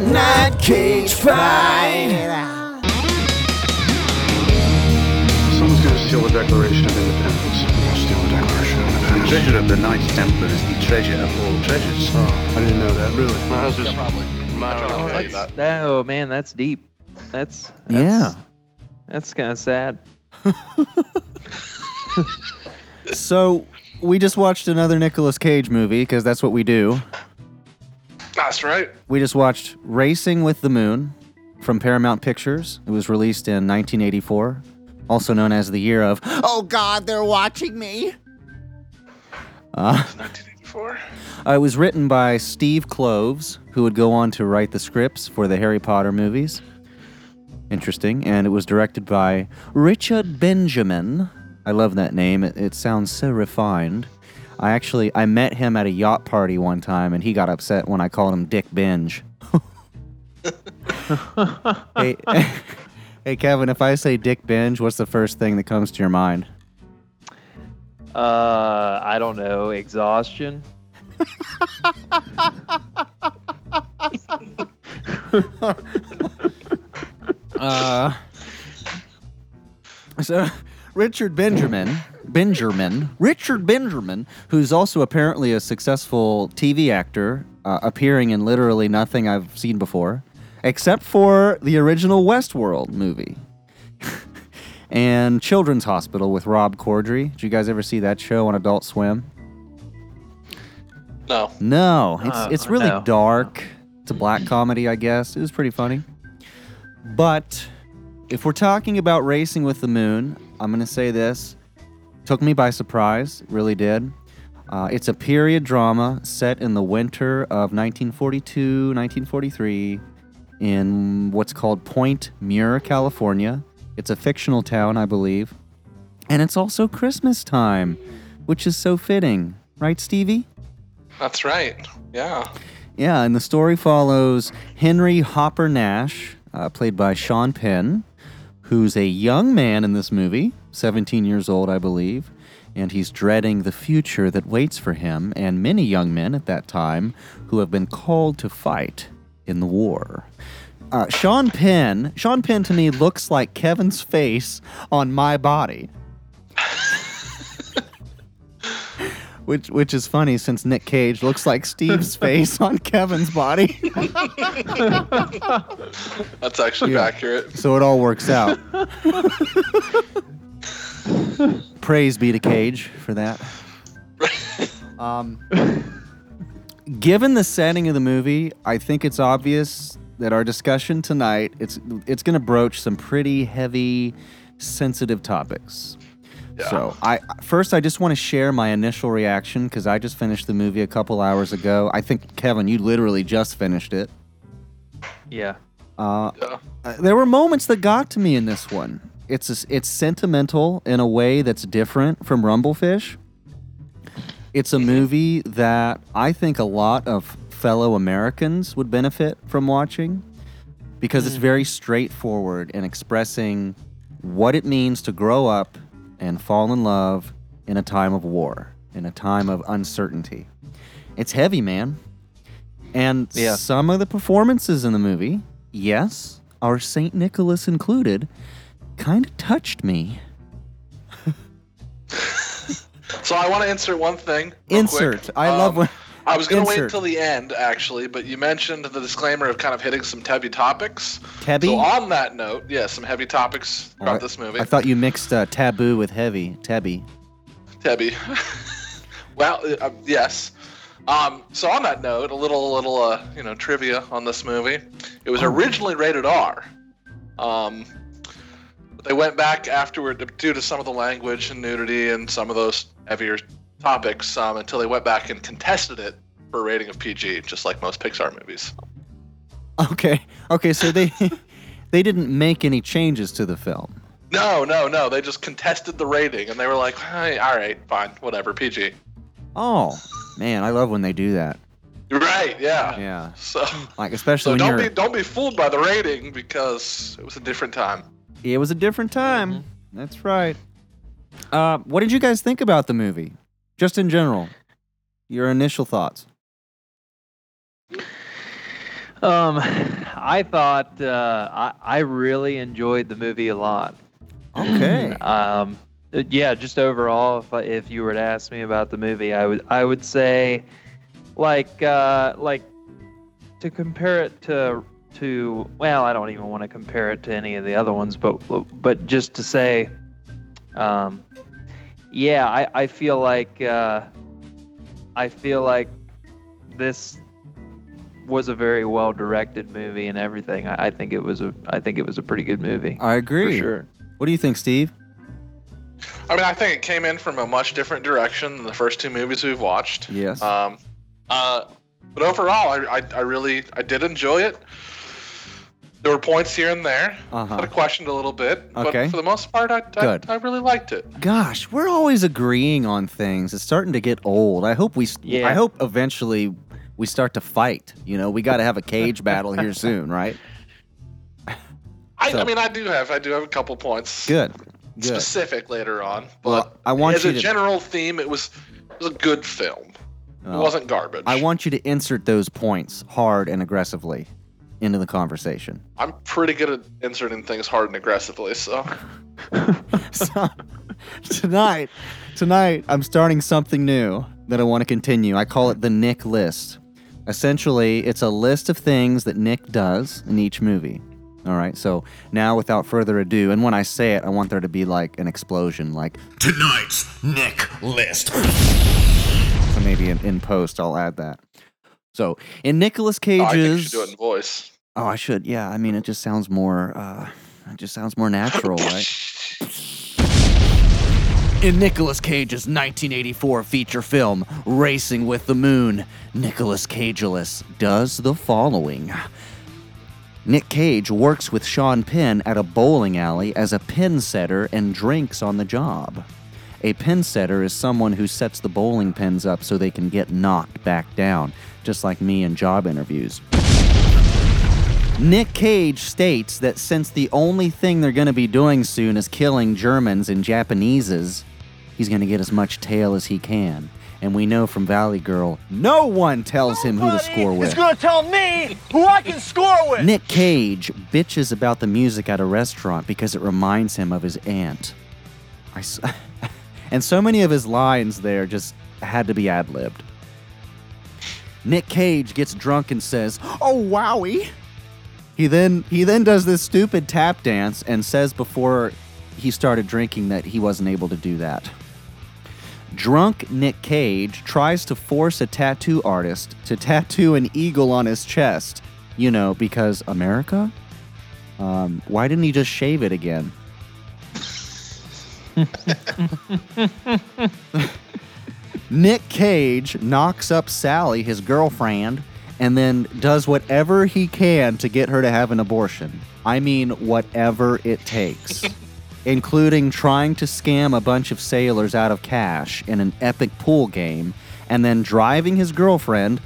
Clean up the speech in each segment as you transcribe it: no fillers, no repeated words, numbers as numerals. Nick Cage Pride. Someone's gonna steal the Declaration of Independence. We'll steal the Declaration of Independence. The treasure of the Knights Templar is the treasure of all treasures. Oh, I didn't know that, really. My husband's probably. Oh man, that's deep. That's kind of sad. So we just watched another Nicolas Cage movie because that's what we do. That's right. We just watched Racing with the Moon from Paramount Pictures. It was released in 1984, also known as the year of Oh God, they're watching me. 1984. It was written by Steve Kloves, who would go on to write the scripts for the Harry Potter movies. Interesting. And it was directed by Richard Benjamin. I love that name. It sounds so refined. I met him at a yacht party one time, and he got upset when I called him Dick Binge. Hey, Kevin, if I say Dick Binge, what's the first thing that comes to your mind? I don't know. Exhaustion? So Richard Benjamin, who's also apparently a successful TV actor, appearing in literally nothing I've seen before, except for the original Westworld movie and Children's Hospital with Rob Corddry. Did you guys ever see that show on Adult Swim? No. It's really dark. It's a black comedy, I guess. It was pretty funny. But if we're talking about Racing with the Moon, I'm going to say this. Took me by surprise. It really did. It's a period drama set in the winter of 1942, 1943 in what's called Point Muir, California. It's a fictional town, I believe. And it's also Christmas time, which is so fitting. Right, Stevie? That's right. Yeah. Yeah, and the story follows Henry Hopper Nash, played by Sean Penn, who's a young man in this movie, 17 years old, I believe, and he's dreading the future that waits for him and many young men at that time who have been called to fight in the war. Sean Penn to me looks like Kevin's face on My Body. Which is funny since Nick Cage looks like Steve's face on Kevin's body. That's actually accurate. So it all works out. Praise be to Cage for that. Given the setting of the movie, I think it's obvious that our discussion tonight, it's going to broach some pretty heavy, sensitive topics. So I just want to share my initial reaction because I just finished the movie a couple hours ago. I think, Kevin, you literally just finished it. Yeah. There were moments that got to me in this one. It's sentimental in a way that's different from Rumblefish. It's a movie that I think a lot of fellow Americans would benefit from watching because it's very straightforward in expressing what it means to grow up and fall in love in a time of war, in a time of uncertainty. It's heavy, man. And some of the performances in the movie, yes, our St. Nicholas included, kind of touched me. So I want to insert one thing. Quick. I love when... I was going to wait until the end, actually, but you mentioned the disclaimer of kind of hitting some heavy topics. Tebby? So on that note, some heavy topics about this movie. I thought you mixed taboo with heavy. Tebby. Well, yes. So on that note, a little trivia on this movie. It was originally rated R. But they went back afterward due to some of the language and nudity and some of those heavier topics until they went back and contested it for a rating of PG, just like most Pixar movies. Okay, so they they didn't make any changes to the film. No. They just contested the rating, and they were like, hey, all right, fine, whatever, PG. Oh, man, I love when they do that. Right, yeah. Yeah. So, especially don't be fooled by the rating because it was a different time. It was a different time. Mm-hmm. That's right. What did you guys think about the movie? Just in general, your initial thoughts. I thought I really enjoyed the movie a lot. Okay. Yeah, just overall, if you were to ask me about the movie, I would say, like to compare it to well, I don't even want to compare it to any of the other ones, but just to say, yeah, I feel like this was a very well directed movie and everything. I think it was a pretty good movie. I agree. For sure. What do you think, Steve? I mean, I think it came in from a much different direction than the first two movies we've watched. Yes. But overall, I really did enjoy it. There were points here and there that I questioned a little bit, but for the most part, I really liked it. Gosh, we're always agreeing on things. It's starting to get old. I hope eventually we start to fight. You know, we got to have a cage battle here soon, right? I do have a couple points. Good. Specific later on, but general theme, it was a good film. It wasn't garbage. I want you to insert those points hard and aggressively into the conversation. I'm pretty good at inserting things hard and aggressively, so. So tonight, I'm starting something new that I want to continue. I call it the Nick list. Essentially, it's a list of things that Nick does in each movie. All right, so now without further ado, and when I say it, I want there to be like an explosion, like tonight's Nick list. So maybe in post, I'll add that. So in Nicolas Cage's, I think you should do it in voice. Oh, I should. Yeah, I mean, it just sounds more. It just sounds more natural, right? In Nicolas Cage's 1984 feature film Racing with the Moon, Nicolas Cageless does the following. Nick Cage works with Sean Penn at a bowling alley as a pin setter and drinks on the job. A pin setter is someone who sets the bowling pins up so they can get knocked back down, just like me in job interviews. Nick Cage states that since the only thing they're going to be doing soon is killing Germans and Japaneses, he's going to get as much tail as he can. And we know from Valley Girl, no one tells him who to score with. It's gonna tell me who I can score with. Nick Cage bitches about the music at a restaurant because it reminds him of his aunt. And so many of his lines there just had to be ad-libbed. Nick Cage gets drunk and says, "Oh, wowie." He then does this stupid tap dance and says before he started drinking that he wasn't able to do that. Drunk Nick Cage tries to force a tattoo artist to tattoo an eagle on his chest. You know, because America? Why didn't he just shave it again? Nick Cage knocks up Sally, his girlfriend, and then does whatever he can to get her to have an abortion. I mean, whatever it takes. Including trying to scam a bunch of sailors out of cash in an epic pool game, and then driving his girlfriend,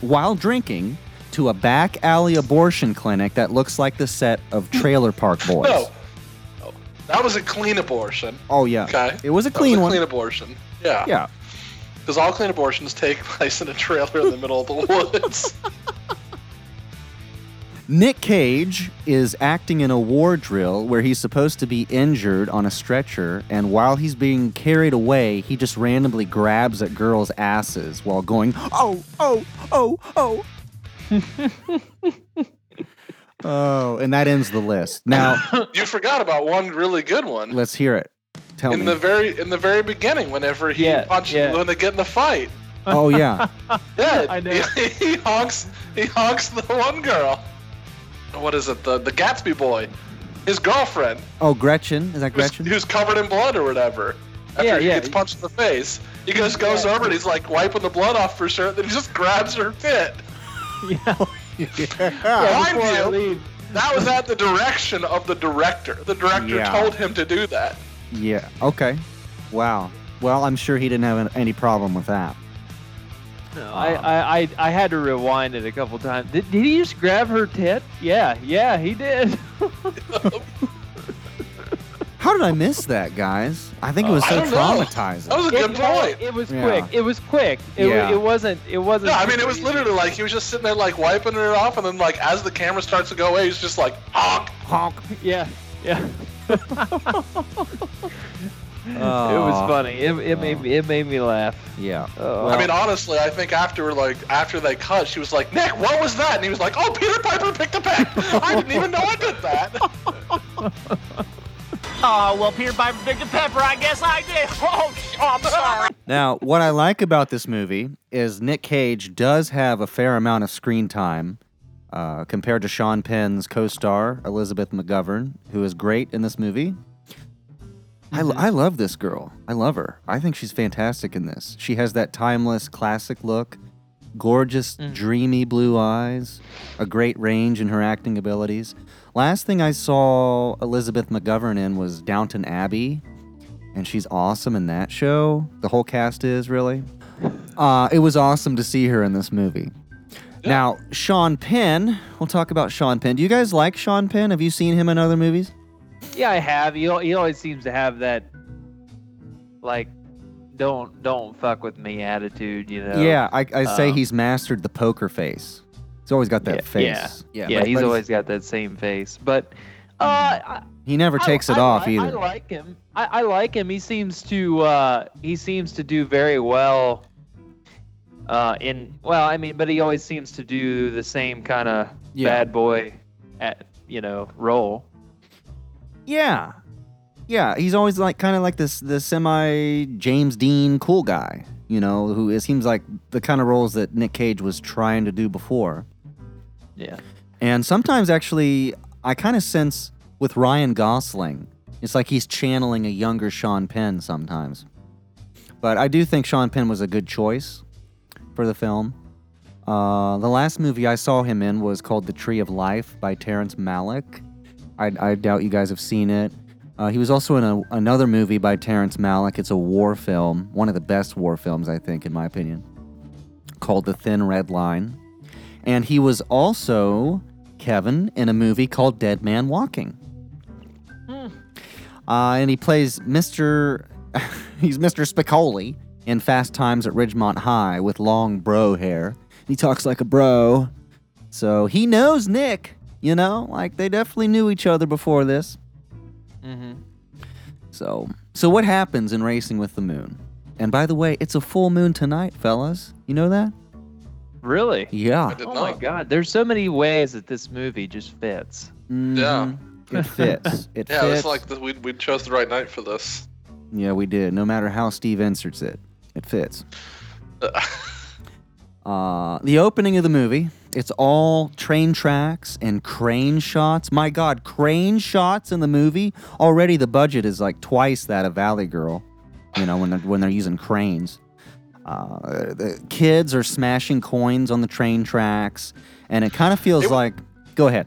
while drinking, to a back alley abortion clinic that looks like the set of Trailer Park Boys. No. That was a clean abortion. Oh, yeah. Okay. It was a clean one. That was a clean abortion. Yeah. Yeah. Because all clean abortions take place in a trailer in the middle of the woods. Nick Cage is acting in a war drill where he's supposed to be injured on a stretcher, and while he's being carried away, he just randomly grabs at girls' asses while going, "Oh, oh, oh, oh." Oh, and that ends the list. Now you forgot about one really good one. Let's hear it. Tell me. In the very beginning, whenever he punched Luna, get in the fight. Oh yeah. Yeah, I know. He honks the one girl. What is it? The Gatsby boy, his girlfriend. Oh, Gretchen. Is that Gretchen? Who's covered in blood or whatever. After he gets punched in the face, he just goes over and he's like wiping the blood off her shirt. Then he just grabs her tit. Yeah. Mind you, that was at the direction of the director. The director told him to do that. Yeah. Okay. Wow. Well, I'm sure he didn't have any problem with that. No, I had to rewind it a couple times. Did he just grab her tit? Yeah, he did. How did I miss that, guys? I think it was so traumatizing. That was a good point. It was quick. It was quick. It wasn't. Yeah, I mean, it was literally like he was just sitting there like wiping her off, and then like as the camera starts to go away, he's just like honk, honk. Yeah, yeah. It was funny. It made me laugh. Yeah. Well, I mean, honestly, I think after they cut, she was like, "Nick, what was that?" And he was like, "Oh, Peter Piper picked a peck. I didn't even know I did that." Oh, well, Peter Piper picked a pepper. I guess I did. Oh, I'm sorry. Now, what I like about this movie is Nick Cage does have a fair amount of screen time compared to Sean Penn's co-star Elizabeth McGovern, who is great in this movie. I love this girl. I love her. I think she's fantastic in this. She has that timeless, classic look, gorgeous, dreamy blue eyes, a great range in her acting abilities. Last thing I saw Elizabeth McGovern in was Downton Abbey, and she's awesome in that show. The whole cast is, really. It was awesome to see her in this movie. Yeah. Now, Sean Penn. We'll talk about Sean Penn. Do you guys like Sean Penn? Have you seen him in other movies? Yeah, I have. He always seems to have that, like, don't fuck with me attitude, you know? Yeah, I say he's mastered the poker face. He's always got that face. He's always got that same face. But he never takes it off either. I like him. I like him. He seems to do very well. But he always seems to do the same kind of bad boy, role. Yeah. Yeah, he's always like kind of like this semi James Dean cool guy, you know, who it seems like the kind of roles that Nick Cage was trying to do before. Yeah. And sometimes actually I kind of sense with Ryan Gosling, it's like he's channeling a younger Sean Penn sometimes. But I do think Sean Penn was a good choice for the film. The last movie I saw him in was called The Tree of Life by Terrence Malick. I doubt you guys have seen it. He was also in another movie by Terrence Malick. It's a war film, one of the best war films, I think, in my opinion, called The Thin Red Line. And he was also, Kevin, in a movie called Dead Man Walking. And he plays he's Mr. Spicoli in Fast Times at Ridgemont High with long bro hair. He talks like a bro. So he knows Nick. You know, like they definitely knew each other before this. Mm-hmm. So what happens in Racing with the Moon? And by the way, it's a full moon tonight, fellas. You know that? Really? Yeah. Oh my God! There's so many ways that this movie just fits. Mm-hmm. Yeah, it fits. It's like we chose the right night for this. Yeah, we did. No matter how Steve inserts it, it fits. The opening of the movie. It's all train tracks and crane shots. My God, crane shots in the movie? Already the budget is like twice that of Valley Girl, you know, when they're using cranes. The kids are smashing coins on the train tracks, and it kind of feels like... Go ahead.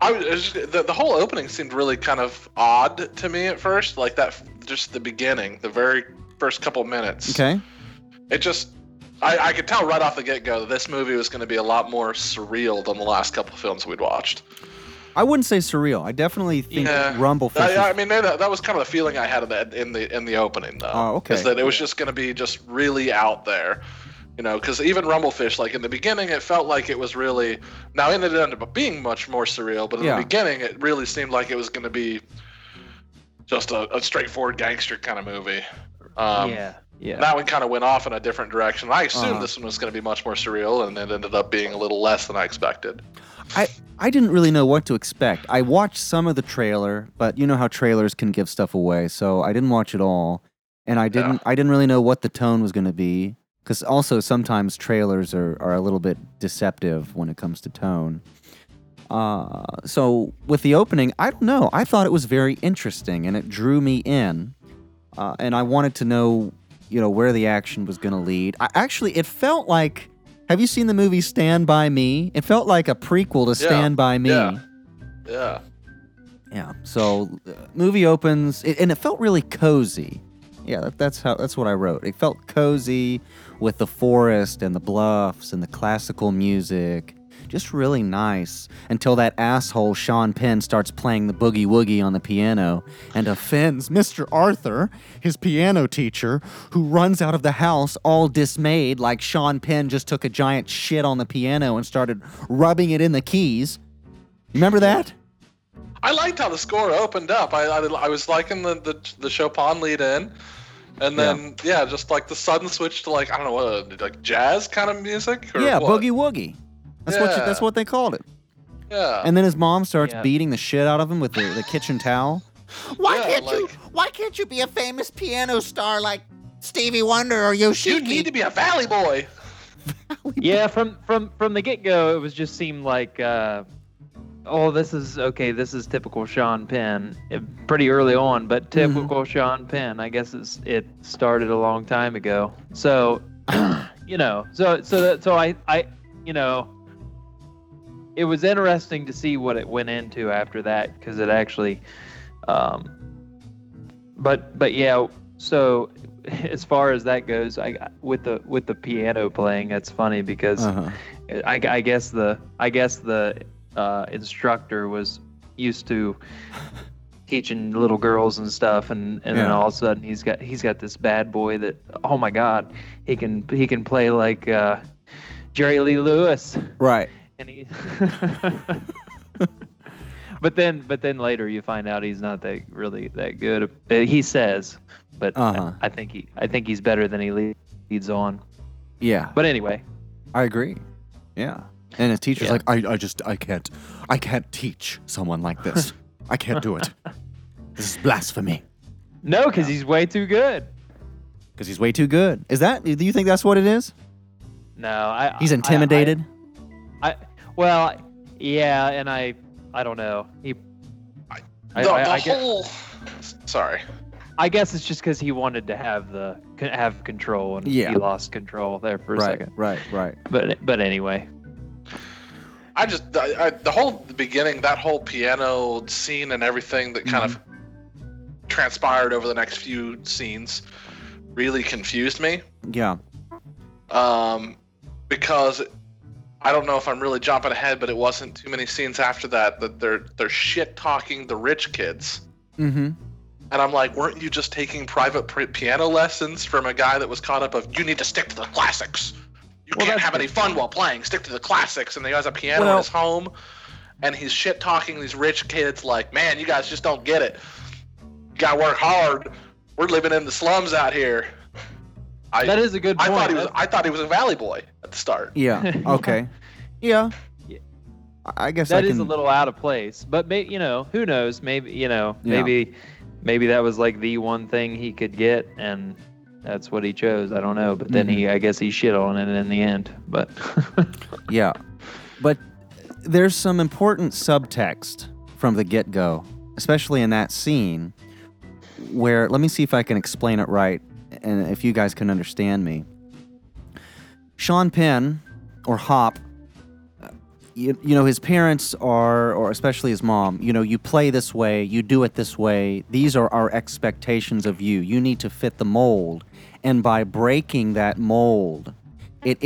The whole opening seemed really kind of odd to me at first, like that, just the beginning, the very first couple minutes. Okay. It just... I could tell right off the get-go that this movie was going to be a lot more surreal than the last couple of films we'd watched. I wouldn't say surreal. I definitely think Rumblefish. I mean, that was kind of the feeling I had of that in the opening, though. Oh, okay. Is that it was just going to be just really out there, you know? Because even Rumblefish, like in the beginning, it felt like it was really. Now, it ended up being much more surreal, but in the beginning, it really seemed like it was going to be just a straightforward gangster kind of movie. Yeah. That one kind of went off in a different direction. I assumed this one was going to be much more surreal, and it ended up being a little less than I expected. I didn't really know what to expect. I watched some of the trailer, but you know how trailers can give stuff away, so I didn't watch it all, and I didn't really know what the tone was going to be, because also sometimes trailers are a little bit deceptive when it comes to tone. So with the opening, I don't know. I thought it was very interesting, and it drew me in, and I wanted to know... you know, where the action was going to lead. It felt like... Have you seen the movie Stand By Me? It felt like a prequel to Stand By Me. Yeah. So, movie opens... And it felt really cozy. Yeah, that's what I wrote. It felt cozy with the forest and the bluffs and the classical music. Just really nice. Until that asshole Sean Penn starts playing the Boogie Woogie on the piano and offends Mr. Arthur, his piano teacher, who runs out of the house all dismayed like Sean Penn just took a giant shit on the piano and started rubbing it in the keys. Remember that? I liked how the score opened up. I was liking the Chopin lead in. And then, just like the sudden switch to like, I don't know, like jazz kind of music? Or what? Boogie Woogie. That's what they called it. Yeah. And then his mom starts beating the shit out of him with the kitchen towel. Why can't you be a famous piano star like Stevie Wonder or Yoshiki? You need to be a Valley Boy. Yeah, from the get-go, it was just seemed like... this is typical Sean Penn. Pretty early on, but typical Sean Penn. I guess it started a long time ago. So, I it was interesting to see what it went into after that, because it actually, So as far as that goes, with the piano playing, that's funny because I guess the instructor was used to teaching little girls and stuff, and then all of a sudden he's got this bad boy that, oh my God, he can play like Jerry Lee Lewis, right? And he, but then later you find out he's not really that good. He says, but I think he's better than he leads on. Yeah. But anyway, I agree. Yeah. And his teacher's like, I can't teach someone like this. I can't do it. This is blasphemy. No, because he's way too good. Is that? Do you think that's what it is? No, he's intimidated. I don't know. Sorry. I guess it's just because he wanted to have control, and he lost control there for a second. Right. But anyway. The beginning, that whole piano scene and everything that kind of transpired over the next few scenes really confused me. Yeah. Because I don't know if I'm really jumping ahead, but it wasn't too many scenes after that they're shit talking the rich kids. Mm-hmm. And I'm like, weren't you just taking private piano lessons from a guy that was caught up of, you need to stick to the classics? You can't have any fun while playing. Stick to the classics. And he has a piano in his home, and he's shit-talking these rich kids like, man, you guys just don't get it. You got to work hard. We're living in the slums out here. That is a good point. I thought he was a Valley Boy at the start. Yeah, okay. Yeah. I guess that is a little out of place. But, who knows? Maybe that was like the one thing he could get, and... that's what he chose. I don't know, but then I guess he shit on it in the end. But yeah, but there's some important subtext from the get-go, especially in that scene where, let me see if I can explain it right, and if you guys can understand me. Sean Penn, or Hop, his parents are, or especially his mom, you play this way, you do it this way. These are our expectations of you. You need to fit the mold. And by breaking that mold, it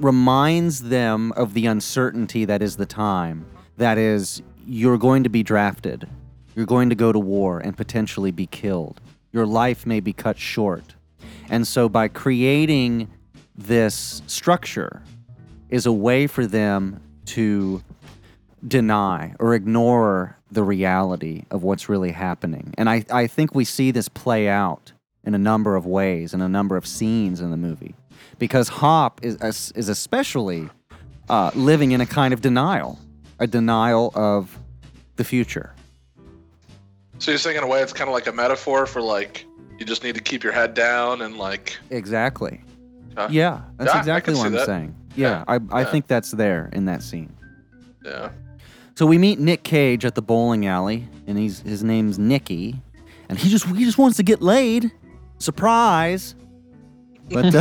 reminds them of the uncertainty that is the time. That is, you're going to be drafted. You're going to go to war and potentially be killed. Your life may be cut short. And so by creating this structure is a way for them to deny or ignore the reality of what's really happening. And I think we see this play out in a number of ways, in a number of scenes in the movie. Because Hop is especially living in a kind of denial. A denial of the future. So you're saying in a way it's kind of like a metaphor for like, you just need to keep your head down and like... Exactly. Huh? Yeah, that's exactly what I'm saying. Yeah, I think that's there in that scene. Yeah. So we meet Nick Cage at the bowling alley, and his name's Nicky, and he just wants to get laid. Surprise! But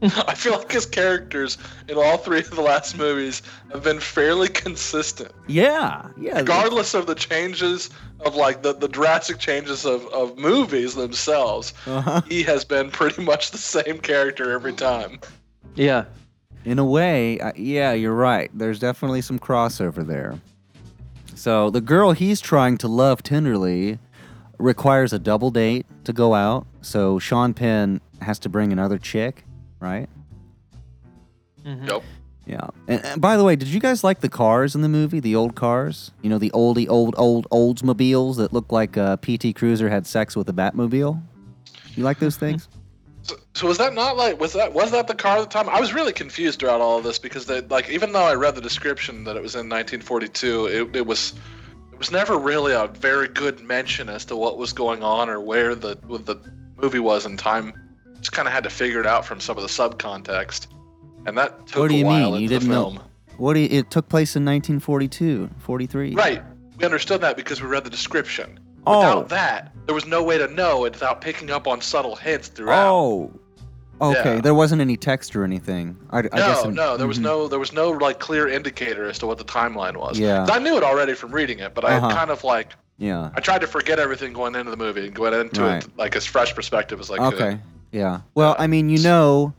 I feel like his characters in all three of the last movies have been fairly consistent. Yeah. Regardless of the changes of like the drastic changes of movies themselves, he has been pretty much the same character every time. Yeah. In a way, yeah, you're right. There's definitely some crossover there. So the girl he's trying to love tenderly requires a double date to go out. So Sean Penn has to bring another chick, right? Mm-hmm. Nope. Yeah. And by the way, did you guys like the cars in the movie? The old cars? You know, the old Oldsmobiles that looked like P.T. Cruiser had sex with a Batmobile? You like those things? So was that not like, was that the car at the time? I was really confused throughout all of this because they, like, even though I read the description that it was in 1942, it was never really a very good mention as to what was going on or where the movie was in time. Just kind of had to figure it out from some of the subcontext. And that took a while. What do you mean? You didn't know? It took place in 1942, 43. Right. We understood that because we read the description. Oh. Without that, there was no way to know it without picking up on subtle hints throughout. Oh. Okay, yeah. There wasn't any text or anything. I guess there was no like clear indicator as to what the timeline was. Yeah, I knew it already from reading it, but I had kind of like, yeah, I tried to forget everything going into the movie and going into it like as fresh perspective as I could. Okay, yeah. Well, I mean, you know,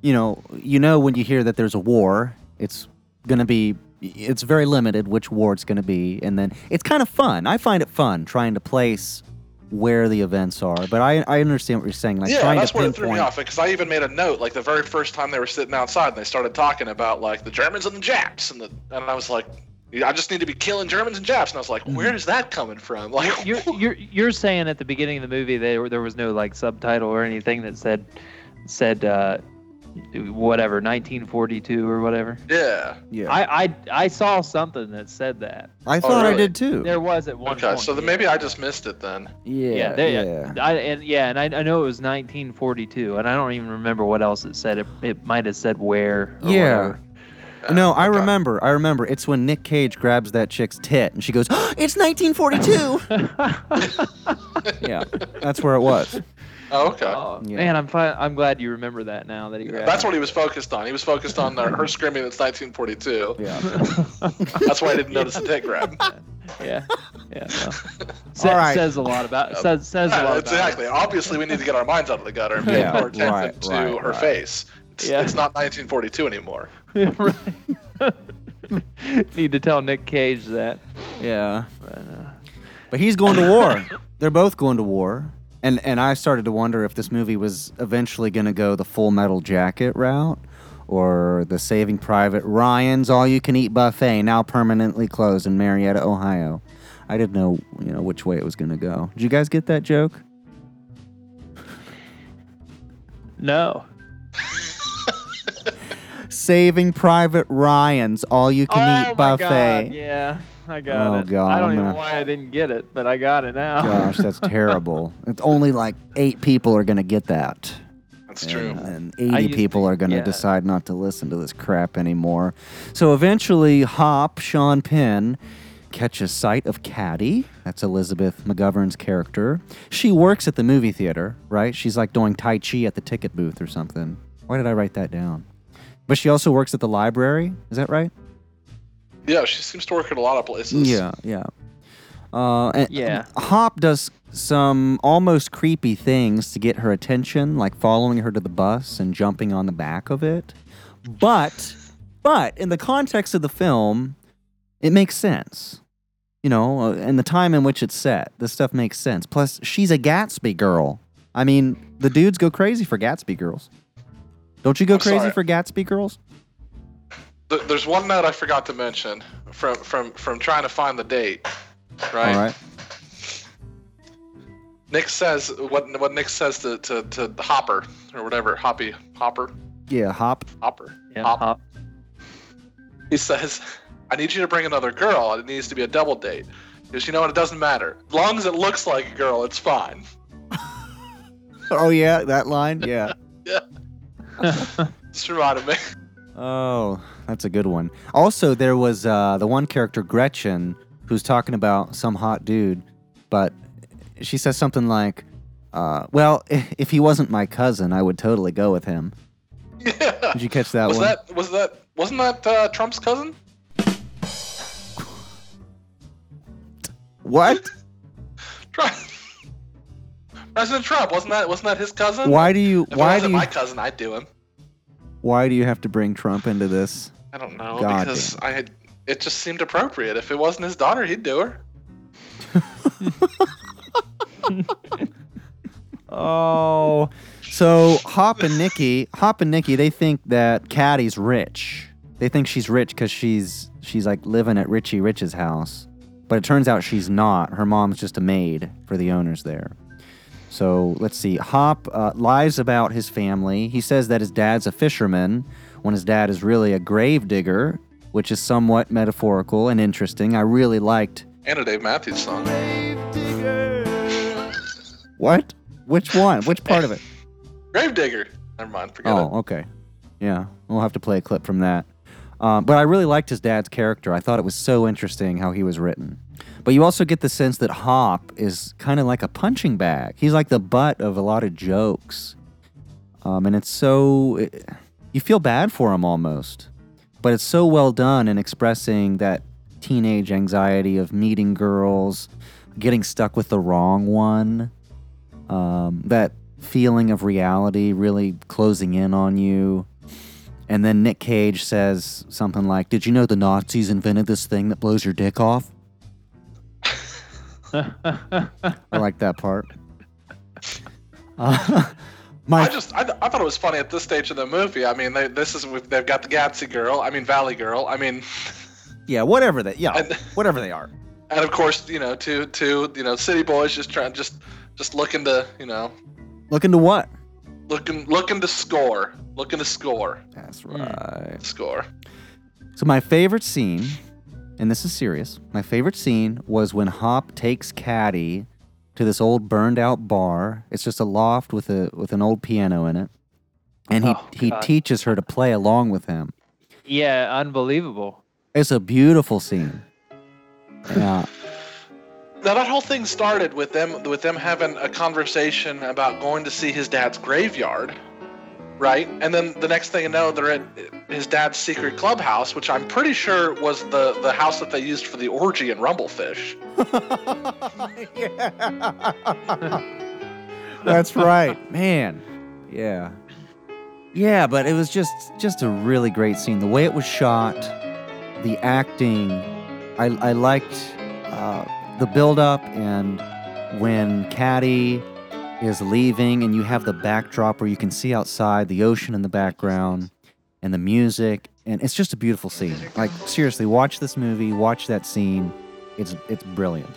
when you hear that there's a war, it's very limited which war it's gonna be, and then it's kind of fun. I find it fun trying to place where the events are, but I understand what you're saying. Like, yeah, that's what it threw me off, because I even made a note, like, the very first time they were sitting outside and they started talking about, like, the Germans and the Japs, and I was like, I just need to be killing Germans and Japs, and I was like, where is that coming from? Like, you're saying at the beginning of the movie there was no, like, subtitle or anything that said whatever, 1942 or whatever. Yeah. I saw something that said that. I thought I did too. There was at one point. Okay, so maybe I just missed it then. Yeah. I know it was 1942, and I don't even remember what else it said. It might have said where. Or whatever. No, I remember. I remember. It's when Nick Cage grabs that chick's tit, and she goes, oh, "It's 1942." Yeah, that's where it was. Oh, okay. Oh, yeah. Man, I'm glad you remember that now. That that's what he was focused on. He was focused on her screaming, it's 1942. Yeah. That's why I didn't notice the dick grab. Yeah. No. All right. Says a lot about Exactly. Obviously, we need to get our minds out of the gutter and pay more attention to her face. It's not 1942 anymore. Yeah, right. Need to tell Nick Cage that. Yeah. But he's going to war. They're both going to war. And I started to wonder if this movie was eventually going to go the Full Metal Jacket route or the Saving Private Ryan's all-you-can-eat buffet now permanently closed in Marietta, Ohio. I didn't know, which way it was going to go. Did you guys get that joke? No. Saving Private Ryan's all-you-can-eat buffet. Oh, my God, yeah. I got it. God, I don't even know why I didn't get it, but I got it now. Gosh, that's terrible. It's only like 8 people are going to get that. That's true. And 80 people are going to decide not to listen to this crap anymore. So eventually, Sean Penn, catches sight of Caddy. That's Elizabeth McGovern's character. She works at the movie theater, right? She's like doing Tai Chi at the ticket booth or something. Why did I write that down? But she also works at the library. Is that right? Yeah, she seems to work at a lot of places. Yeah. Hop does some almost creepy things to get her attention, like following her to the bus and jumping on the back of it. But in the context of the film, it makes sense. And the time in which it's set, this stuff makes sense. Plus, she's a Gatsby girl. I mean, the dudes go crazy for Gatsby girls. Don't you go crazy for Gatsby girls? There's one note I forgot to mention from trying to find the date, right? All right. Nick says what Nick says to Hopper or whatever, Hopper. Yeah, Hopper. Yeah, Hop. He says, "I need you to bring another girl. It needs to be a double date. Because you know what? It doesn't matter. As long as it looks like a girl, it's fine." Oh yeah, that line. Yeah. Yeah. Just reminded me. Oh, that's a good one. Also, there was the one character, Gretchen, who's talking about some hot dude, but she says something like, well, if he wasn't my cousin, I would totally go with him. Yeah. Did you catch that one? Wasn't that Trump's cousin? What? President Trump, wasn't that his cousin? Why do you... If it wasn't my cousin, I'd do him. Why do you have to bring Trump into this? I don't know, God because damn. It just seemed appropriate. If it wasn't his daughter, he'd do her. Oh, so Hop and Nikki, they think that Caddy's rich. They think she's rich because she's like living at Richie Rich's house, but it turns out she's not. Her mom's just a maid for the owners there. So let's see. Hop lies about his family. He says that his dad's a fisherman when his dad is really a grave digger, which is somewhat metaphorical and interesting. I really liked. And a Dave Matthews song. What? Which one? Which part of it? Gravedigger. Never mind. Forget it. Oh, okay. Yeah. We'll have to play a clip from that. But I really liked his dad's character. I thought it was so interesting how he was written. But you also get the sense that Hop is kind of like a punching bag. He's like the butt of a lot of jokes. And it's so... you feel bad for him almost. But it's so well done in expressing that teenage anxiety of meeting girls, getting stuck with the wrong one, that feeling of reality really closing in on you. And then Nick Cage says something like, "Did you know the Nazis invented this thing that blows your dick off?" I like that part. I thought it was funny at this stage of the movie. I mean, they've got the Gatsby girl. I mean, Valley Girl. I mean. Yeah, whatever they are. And of course, two city boys just looking to, Looking to what? Looking to score. Looking to score. That's right. Score. So my favorite scene, and this is serious, my favorite scene was when Hop takes Caddy to this old burned out bar. It's just a loft with an old piano in it. And he teaches her to play along with him. Yeah, unbelievable. It's a beautiful scene. Yeah. Now that whole thing started with them having a conversation about going to see his dad's graveyard, right? And then the next thing you know, they're at his dad's secret clubhouse, which I'm pretty sure was the house that they used for the orgy in Rumblefish. Yeah. That's right, man. Yeah. Yeah, but it was just a really great scene. The way it was shot. The acting, I liked the build-up, and when Caddy is leaving and you have the backdrop where you can see outside, the ocean in the background, and the music, and it's just a beautiful scene. Like, seriously, watch this movie, watch that scene. It's brilliant.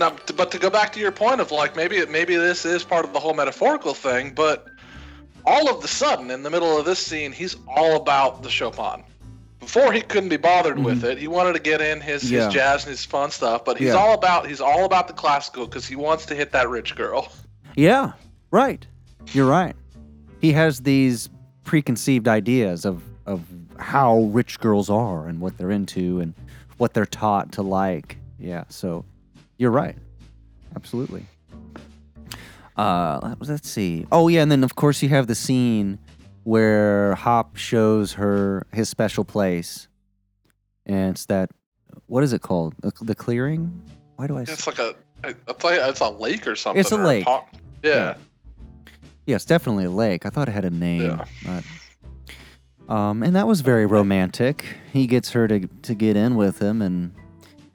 Now, but to go back to your point of, like, maybe this is part of the whole metaphorical thing, but all of the sudden, in the middle of this scene, he's all about the Chopin. Before, he couldn't be bothered with it. He wanted to get in his jazz and his fun stuff, but he's all about the classical because he wants to hit that rich girl. Yeah, right. You're right. He has these preconceived ideas of how rich girls are and what they're into and what they're taught to like. Yeah, so you're right. Absolutely. Let's see. Oh, yeah, and then, of course, you have the scene where Hop shows her his special place, and it's that, what is it called? The clearing? Why do I? It's like it's a lake or something. It's a lake. Yeah, it's definitely a lake. I thought it had a name. Yeah. But, and that was very romantic. He gets her to get in with him, and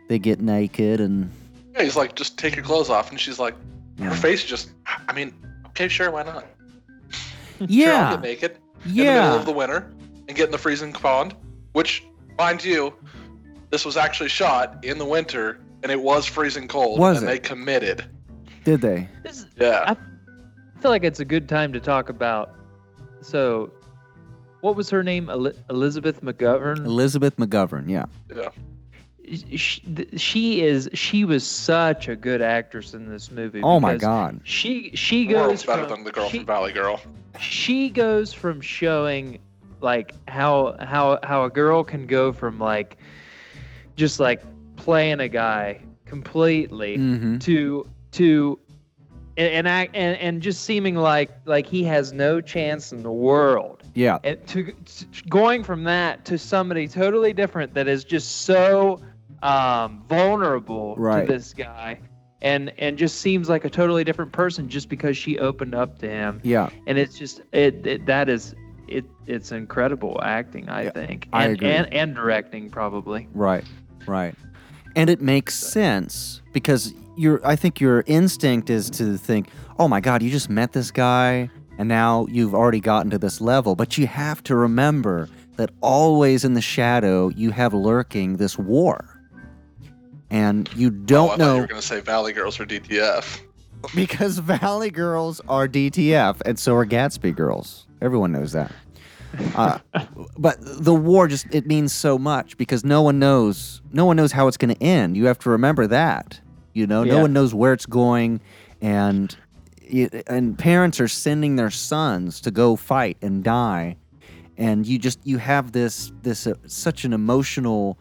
they get naked, and he's like, "Just take your clothes off," and she's like, her face just. I mean, okay, sure, why not? Yeah, sure, I'll get naked in the middle of the winter and get in the freezing pond, which, mind you, this was actually shot in the winter and it was freezing cold. They committed. Did they? I feel like it's a good time to talk about. So, what was her name? Elizabeth McGovern. Elizabeth McGovern. Yeah. Yeah. She was such a good actress in this movie. Oh my God! She goes better than the girl from Valley Girl. She goes from showing like how a girl can go from like just like playing a guy completely to and just seeming like he has no chance in the world. Yeah. And to going from that to somebody totally different that is just so vulnerable to this guy and just seems like a totally different person just because she opened up to him. Yeah. And it's just that is it's incredible acting, I think. I agree. And directing, probably. Right. And it makes sense because I think your instinct is to think, oh my God, you just met this guy and now you've already gotten to this level. But you have to remember that always in the shadow you have lurking this war. And you don't know. I thought you were going to say Valley Girls are DTF. Because Valley Girls are DTF, and so are Gatsby Girls. Everyone knows that. But the war it means so much because no one knows how it's going to end. You have to remember that. No one knows where it's going, and parents are sending their sons to go fight and die, and you have this such an emotional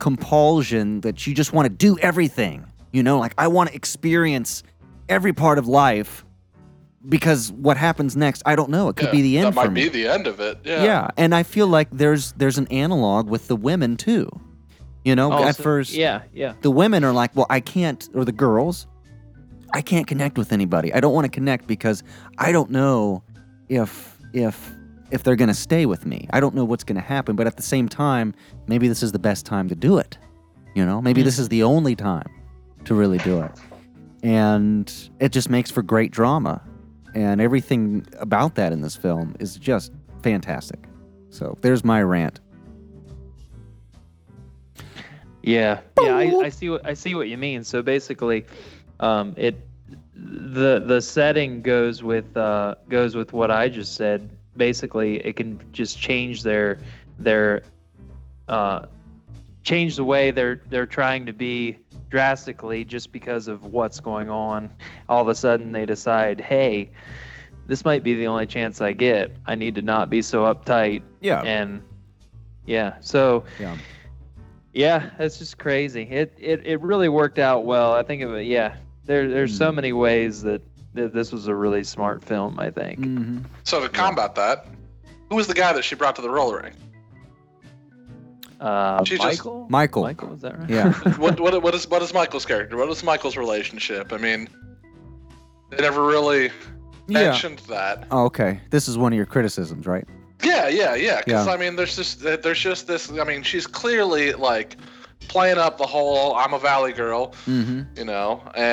compulsion that you just want to do everything. Like I want to experience every part of life. Because what happens next, I don't know. It could be the end for me. That might be the end of it, yeah. Yeah, and I feel like there's an analog with the women, too. At first, the women are like, well, the girls, I can't connect with anybody. I don't want to connect because I don't know if they're going to stay with me. I don't know what's going to happen, but at the same time, maybe this is the best time to do it. Maybe this is the only time to really do it. And it just makes for great drama. And everything about that in this film is just fantastic. So there's my rant. Yeah, I see what you mean. So basically, the setting goes with what I just said. Basically, it can just change their the way they're trying to be drastically just because of what's going on. All of a sudden they decide, hey, this might be the only chance I get. I need to not be so uptight. Yeah. And that's just crazy. It really worked out well. I think of it. Yeah. There's so many ways that this was a really smart film, I think. Mm-hmm. So to combat that, who was the guy that she brought to the roller rink? Michael. Michael, is that right? Yeah. What is Michael's character? What is Michael's relationship? I mean, they never really mentioned that. Oh, okay. This is one of your criticisms, right? Yeah. Because I mean, there's just this. I mean, she's clearly like playing up the whole "I'm a Valley Girl," and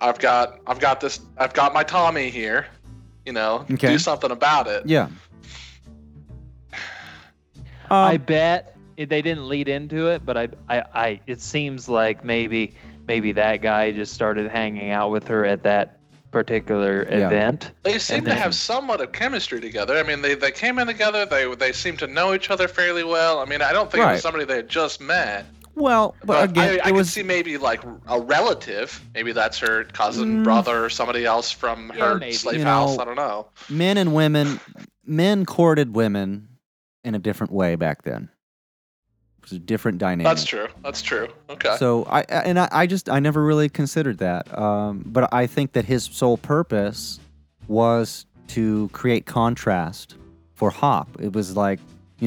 I've got my Tommy here, Okay. Do something about it. Yeah. I bet. They didn't lead into it, but I it seems like maybe that guy just started hanging out with her at that particular event. They seem to have somewhat of chemistry together. I mean, they came in together. They seem to know each other fairly well. I mean, I don't think it was somebody they had just met. Well, but again, I could see maybe like a relative. Maybe that's her cousin, brother, or somebody else from her slave house. I don't know. Men and women, men courted women in a different way back then. A different dynamic. That's true. Okay. So I never really considered that. But I think that his sole purpose was to create contrast for Hop. It was like,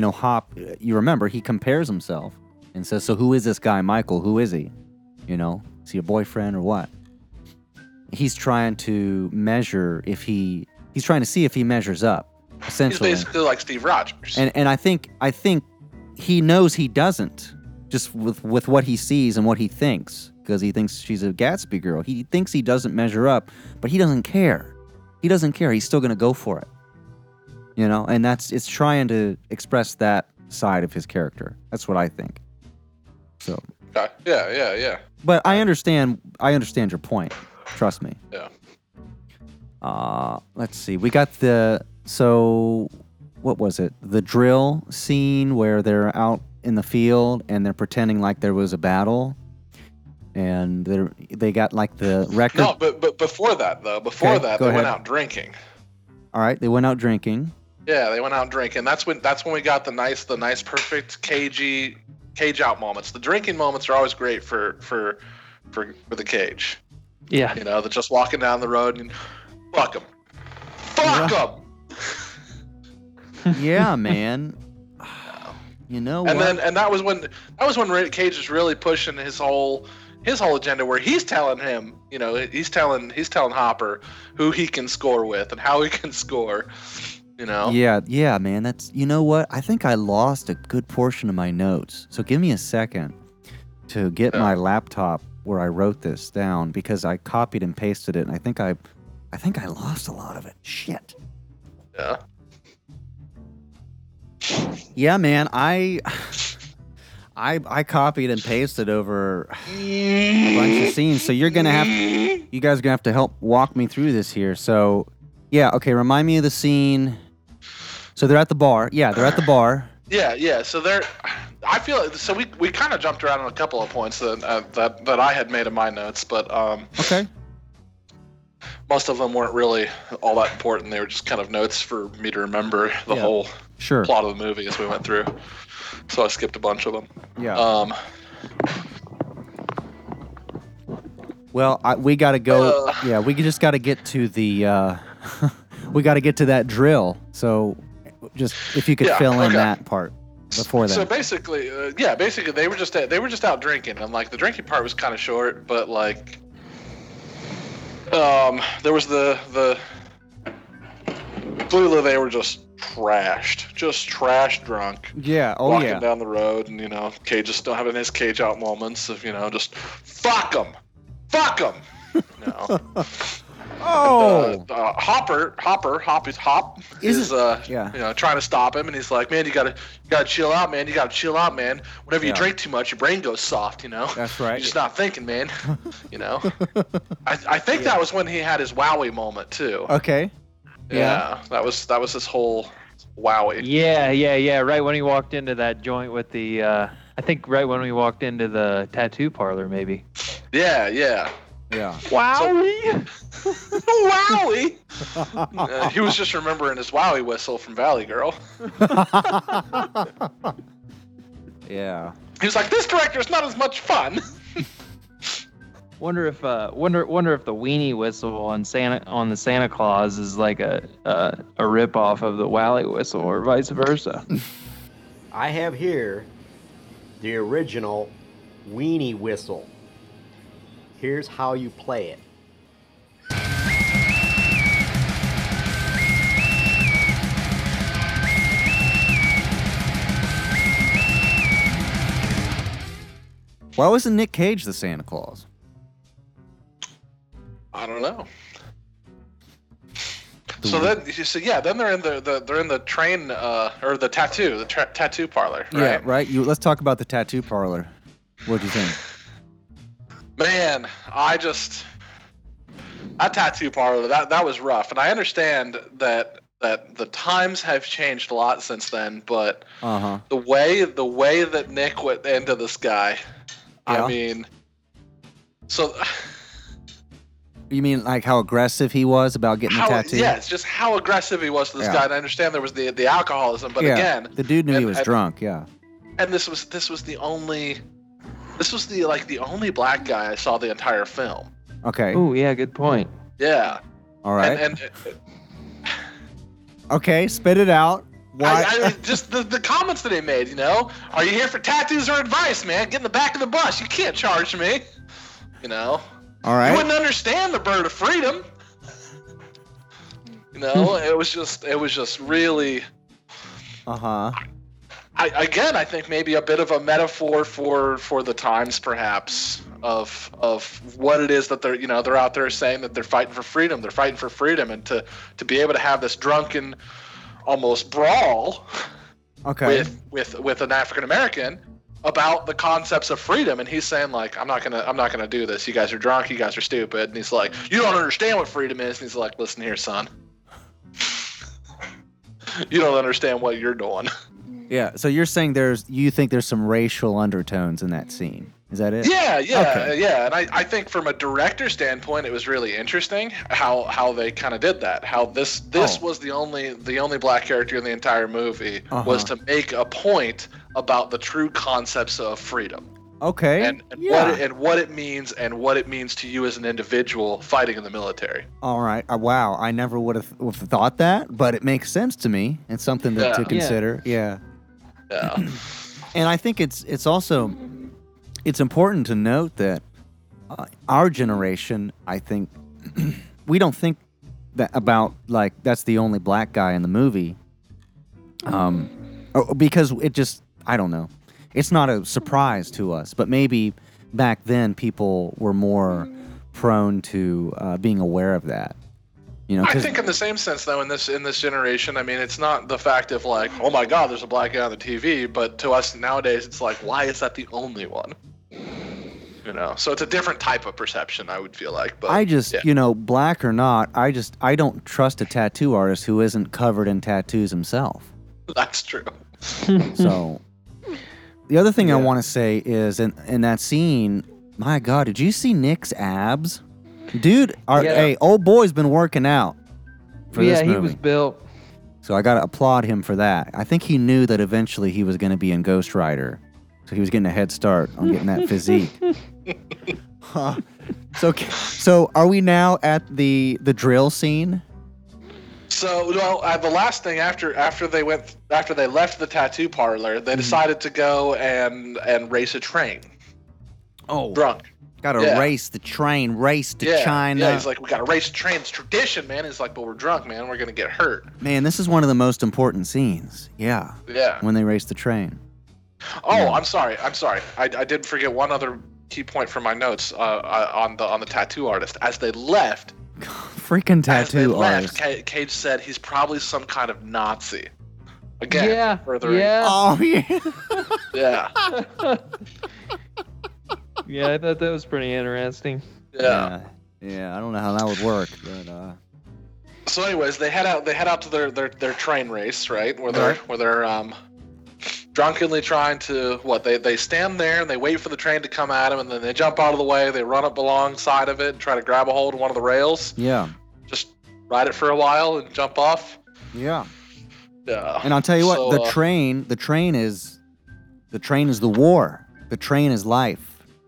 Hop, you remember, he compares himself and says, so who is this guy, Michael? Who is he? Is he a boyfriend or what? He's trying to measure if he's trying to see if he measures up. Essentially, he's basically like Steve Rogers. And I think he knows he doesn't, just with what he sees and what he thinks, because he thinks she's a Gatsby girl. He thinks he doesn't measure up, but he doesn't care. He's still going to go for it. And it's trying to express that side of his character. That's what I think. So. Yeah. But I understand your point. Trust me. Yeah. Let's see. We got what was it? The drill scene where they're out in the field and they're pretending like there was a battle, and they got like the record. No, but before that though, they went out drinking. All right, they went out drinking. Yeah, they went out drinking. That's when we got the nice perfect cagey cage out moments. The drinking moments are always great for the Cage. Yeah, they're just walking down the road and fuck them. Yeah, man. That was when Cage was really pushing his whole agenda, where he's telling him, he's telling Hopper who he can score with and how he can score, you know? Yeah, man. That's, you know what? I think I lost a good portion of my notes. So give me a second to get my laptop where I wrote this down, because I copied and pasted it, and I think I lost a lot of it. Shit. Yeah. Yeah, man. I copied and pasted over a bunch of scenes, so you guys are gonna have to help walk me through this here. So, yeah, okay, remind me of the scene. So they're at the bar. Yeah, they're at the bar. Yeah. So they're. I feel like, so we kind of jumped around on a couple of points that I had made in my notes, but okay. Most of them weren't really all that important. They were just kind of notes for me to remember the whole plot of the movie as we went through. So I skipped a bunch of them. Yeah. Well, we got to go. We just got to get to the. We got to get to that drill. So, just if you could fill in that part before that. So basically, they were just out drinking, and like the drinking part was kind of short, but like, there was the. Clearly, they were just trashed drunk. Yeah, walking down the road, and, you know, Cage just don't have in his Cage out moments of, you know, just fuck them. No. Oh. Hopper you know, trying to stop him, and he's like, man, you gotta chill out, man. Whenever you drink too much, your brain goes soft, you know? That's right. You're just not thinking, man. You know? I think that was when he had his wowie moment too. Okay. Yeah, that was his whole wowie. Yeah. Right when he walked into that joint with the, I think right when we walked into the tattoo parlor, maybe. Yeah. Wowie. So, wowie. He was just remembering his wowie whistle from Valley Girl. Yeah. He was like, this director's not as much fun. Wonder if the weenie whistle on the Santa Claus is like a ripoff of the Wally whistle, or vice versa. I have here the original weenie whistle. Here's how you play it. Why wasn't Nick Cage the Santa Claus? I don't know. So then they're in the train or the tattoo parlor. Right? Yeah, right. Let's talk about the tattoo parlor. What do you think? Man, that tattoo parlor that was rough, and I understand that the times have changed a lot since then, but the way that Nick went into this guy, I mean, so. You mean like how aggressive he was about getting the tattoo? Yeah, it's just how aggressive he was to this guy. And I understand there was the alcoholism, but again, the dude knew he was drunk. Yeah, and this was the only black guy I saw the entire film. Okay. Oh yeah, good point. Yeah. All right. And okay, spit it out. Why? I mean, just the comments that he made. You know, are you here for tattoos or advice, man? Get in the back of the bus. You can't charge me. You know. All right. You wouldn't understand the bird of freedom. You know, it was just really. I think maybe a bit of a metaphor for the times, perhaps, of what it is that they're out there saying that they're fighting for freedom, and to be able to have this drunken, almost brawl. Okay. With an African American. About the concepts of freedom, and he's saying like, I'm not gonna do this. You guys are drunk. You guys are stupid. And he's like, you don't understand what freedom is. And he's like, listen here, son. You don't understand what you're doing. Yeah. So you're saying you think there's some racial undertones in that scene? Is that it? Yeah. And I think from a director standpoint, it was really interesting how they kind of did that. How this was the only black character in the entire movie was to make a point about the true concepts of freedom. Okay. And what it means to you as an individual fighting in the military. All right. Wow. I never would have thought that, but it makes sense to me. It's something to consider. Yeah. And I think it's also it's important to note that our generation, I think, we don't think that about like that's the only black guy in the movie. Because it just, I don't know. It's not a surprise to us, but maybe back then people were more prone to being aware of that. You know, I think in the same sense, though, in this generation, I mean, it's not the fact of like, oh my God, there's a black guy on the TV, but to us nowadays, it's like, why is that the only one? You know, so it's a different type of perception, I would feel like. But I just, yeah. You know, black or not, I don't trust a tattoo artist who isn't covered in tattoos himself. That's true. So, the other thing I want to say is in that scene, my God, did you see Nick's abs? Dude, hey, old boy's been working out for this movie. Yeah, he was built. So I got to applaud him for that. I think he knew that eventually he was going to be in Ghost Rider. So he was getting a head start on getting that physique. Huh. So are we now at the drill scene? So, well, the last thing after they left the tattoo parlor, they decided to go and race a train. Oh. Drunk. Gotta race the train, race to China. Yeah, he's like, we gotta race the train. It's tradition, man. He's like, but we're drunk, man. We're gonna get hurt. Man, this is one of the most important scenes. Yeah. Yeah. When they race the train. Oh, yeah. I'm sorry. I did forget one other key point from my notes on the tattoo artist. As they left, freaking tattoo artist. Cage said he's probably some kind of Nazi. Again, further. Yeah. Oh yeah. Yeah. Yeah, I thought that was pretty interesting. Yeah, I don't know how that would work, but So, anyways, they head out to their train race, right? Where they're drunkenly trying to They stand there and they wait for the train to come at them, and then they jump out of the way. They run up alongside of it and try to grab a hold of one of the rails. Yeah. Just ride it for a while and jump off. Yeah. Yeah. And I'll tell you what, the train is the war. The train is life.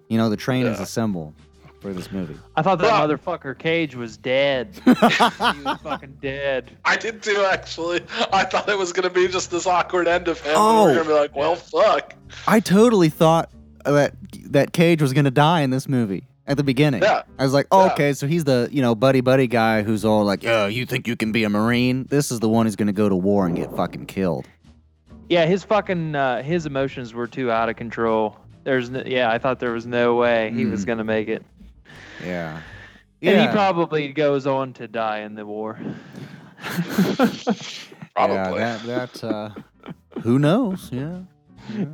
You know, the train is a symbol for this movie. I thought that motherfucker Cage was dead. He was fucking dead. I did too, actually. I thought it was going to be just this awkward end of him. Oh. We were going to be like, well, fuck. I totally thought that Cage was going to die in this movie at the beginning. Yeah. I was like, okay, so he's the, you know, buddy guy who's all like, yeah, you think you can be a Marine? This is the one who's going to go to war and get fucking killed. Yeah, his fucking, his emotions were too out of control. I thought there was no way he was gonna make it. Yeah. And he probably goes on to die in the war. Probably. Yeah, who knows? Yeah.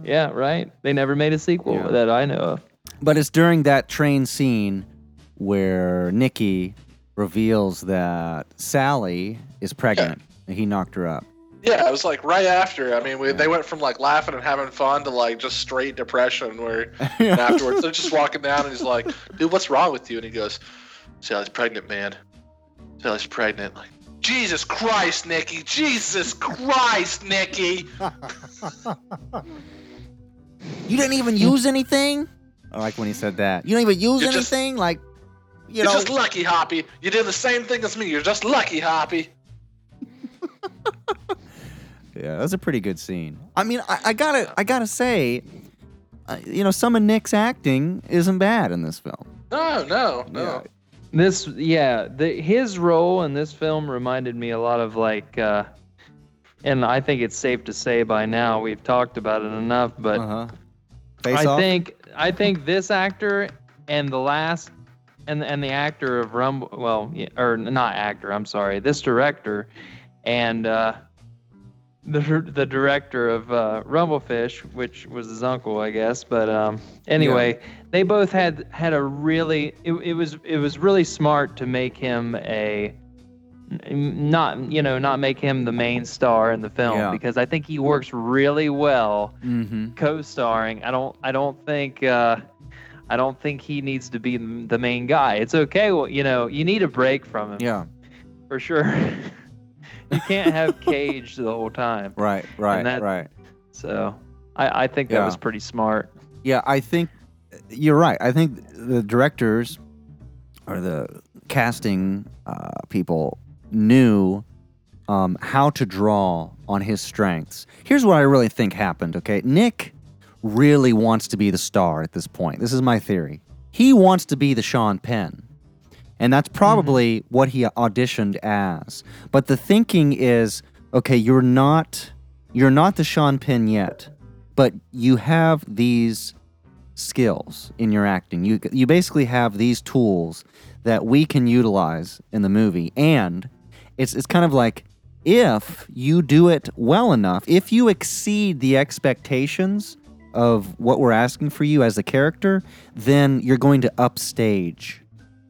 Yeah, right. They never made a sequel that I know of. But it's during that train scene where Nikki reveals that Sally is pregnant and he knocked her up. Yeah, it was like right after. I mean, they went from like laughing and having fun to like just straight depression where and afterwards they're just walking down and he's like, dude, what's wrong with you? And he goes, Sally's pregnant, man. Sally's pregnant. Like, Jesus Christ, Nikki. Jesus Christ, Nikki. You didn't even use anything? I like when he said that. You don't even use anything? Like, you know. You're just lucky, Hoppy. You did the same thing as me. You're just lucky, Hoppy. Yeah, that's a pretty good scene. I mean, I gotta say, you know, some of Nick's acting isn't bad in this film. No. Yeah. His role in this film reminded me a lot of like, and I think it's safe to say by now we've talked about it enough, but I think this actor and the last and the actor of this director and. The director of Rumblefish, which was his uncle, I guess. But anyway, they both had a really it was really smart to make him not make him the main star in the film because I think he works really well co-starring. I don't think he needs to be the main guy. It's okay. Well, you know, you need a break from him. Yeah, for sure. You can't have Cage the whole time. Right. So I think that was pretty smart. Yeah, I think you're right. I think the directors or the casting people knew how to draw on his strengths. Here's what I really think happened, okay? Nick really wants to be the star at this point. This is my theory. He wants to be the Sean Penn. And that's probably what he auditioned as. But the thinking is, okay, you're not the Sean Penn yet, but you have these skills in your acting. You basically have these tools that we can utilize in the movie. And it's kind of like, if you do it well enough, if you exceed the expectations of what we're asking for you as a character, then you're going to upstage.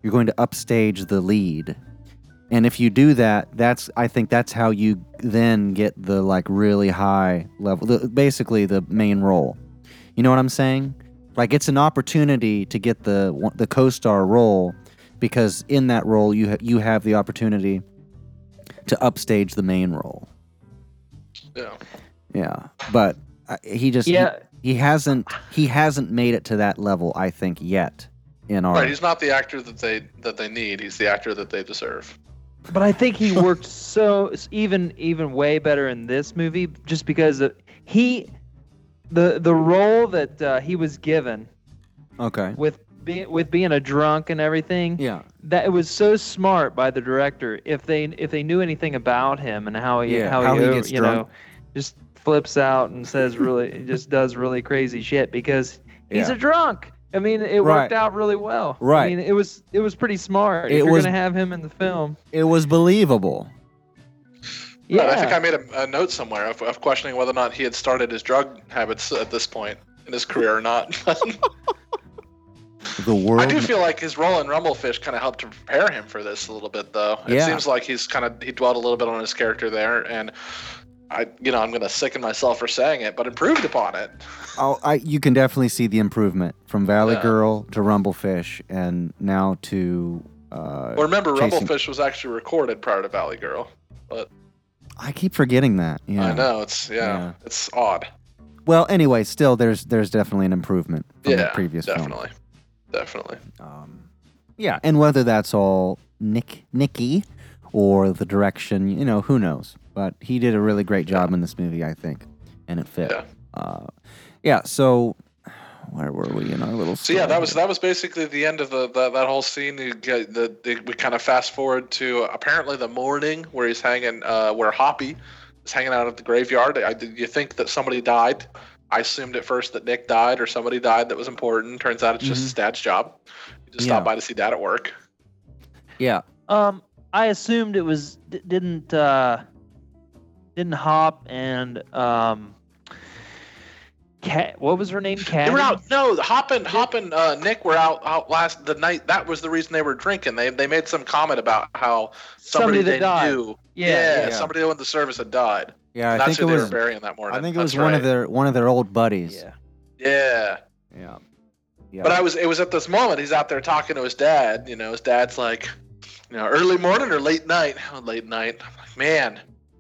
You're going to upstage the lead. And if you do that, I think that's how you then get the like really high level, basically the main role. You know what I'm saying? Like, it's an opportunity to get the co-star role, because in that role you have the opportunity to upstage the main role. Yeah. But he just he hasn't made it to that level, I think, yet. Right, he's not the actor that they need. He's the actor that they deserve. But I think he worked so even way better in this movie, just because the role that he was given. Okay. With being a drunk and everything. Yeah. That it was so smart by the director, if they knew anything about him and how he gets drunk. Just flips out and says does really crazy shit because he's a drunk. I mean, it worked out really well. Right. I mean, it was pretty smart. If you're going to have him in the film, it was believable. Yeah. I think I made a note somewhere of questioning whether or not he had started his drug habits at this point in his career or not. I do feel like his role in Rumblefish kind of helped to prepare him for this a little bit, though. It seems like he dwelled a little bit on his character there, and I'm going to sicken myself for saying it, but improved upon it. You can definitely see the improvement from Valley Girl to Rumblefish, and now to. Remember, Rumblefish was actually recorded prior to Valley Girl, but I keep forgetting that. Yeah, I know it's odd. Well, anyway, still there's definitely an improvement from the previous film. Definitely. Yeah, and whether that's all Nicky or the direction, who knows? But he did a really great job in this movie, I think, and it fit. Yeah. So where were we in our little? So yeah, that was basically the end of that whole scene. We kind of fast forward to apparently the morning where he's hanging, where Hoppy is hanging out at the graveyard. You think that somebody died. I assumed at first that Nick died or somebody died that was important. Turns out it's just his dad's job. He just stopped by to see dad at work. Yeah. I assumed it was didn't Hop and Cat. What was her name? Cat. They were out. No, Hop and Nick were out last the night. That was the reason they were drinking. They made some comment about how somebody they died. Knew. Yeah. Somebody in the service had died. Yeah, I think it was burying that morning. I think it was one of their old buddies. Yeah. But it was at this moment he's out there talking to his dad. His dad's like, early morning or late night? Oh, late night. I'm like, man,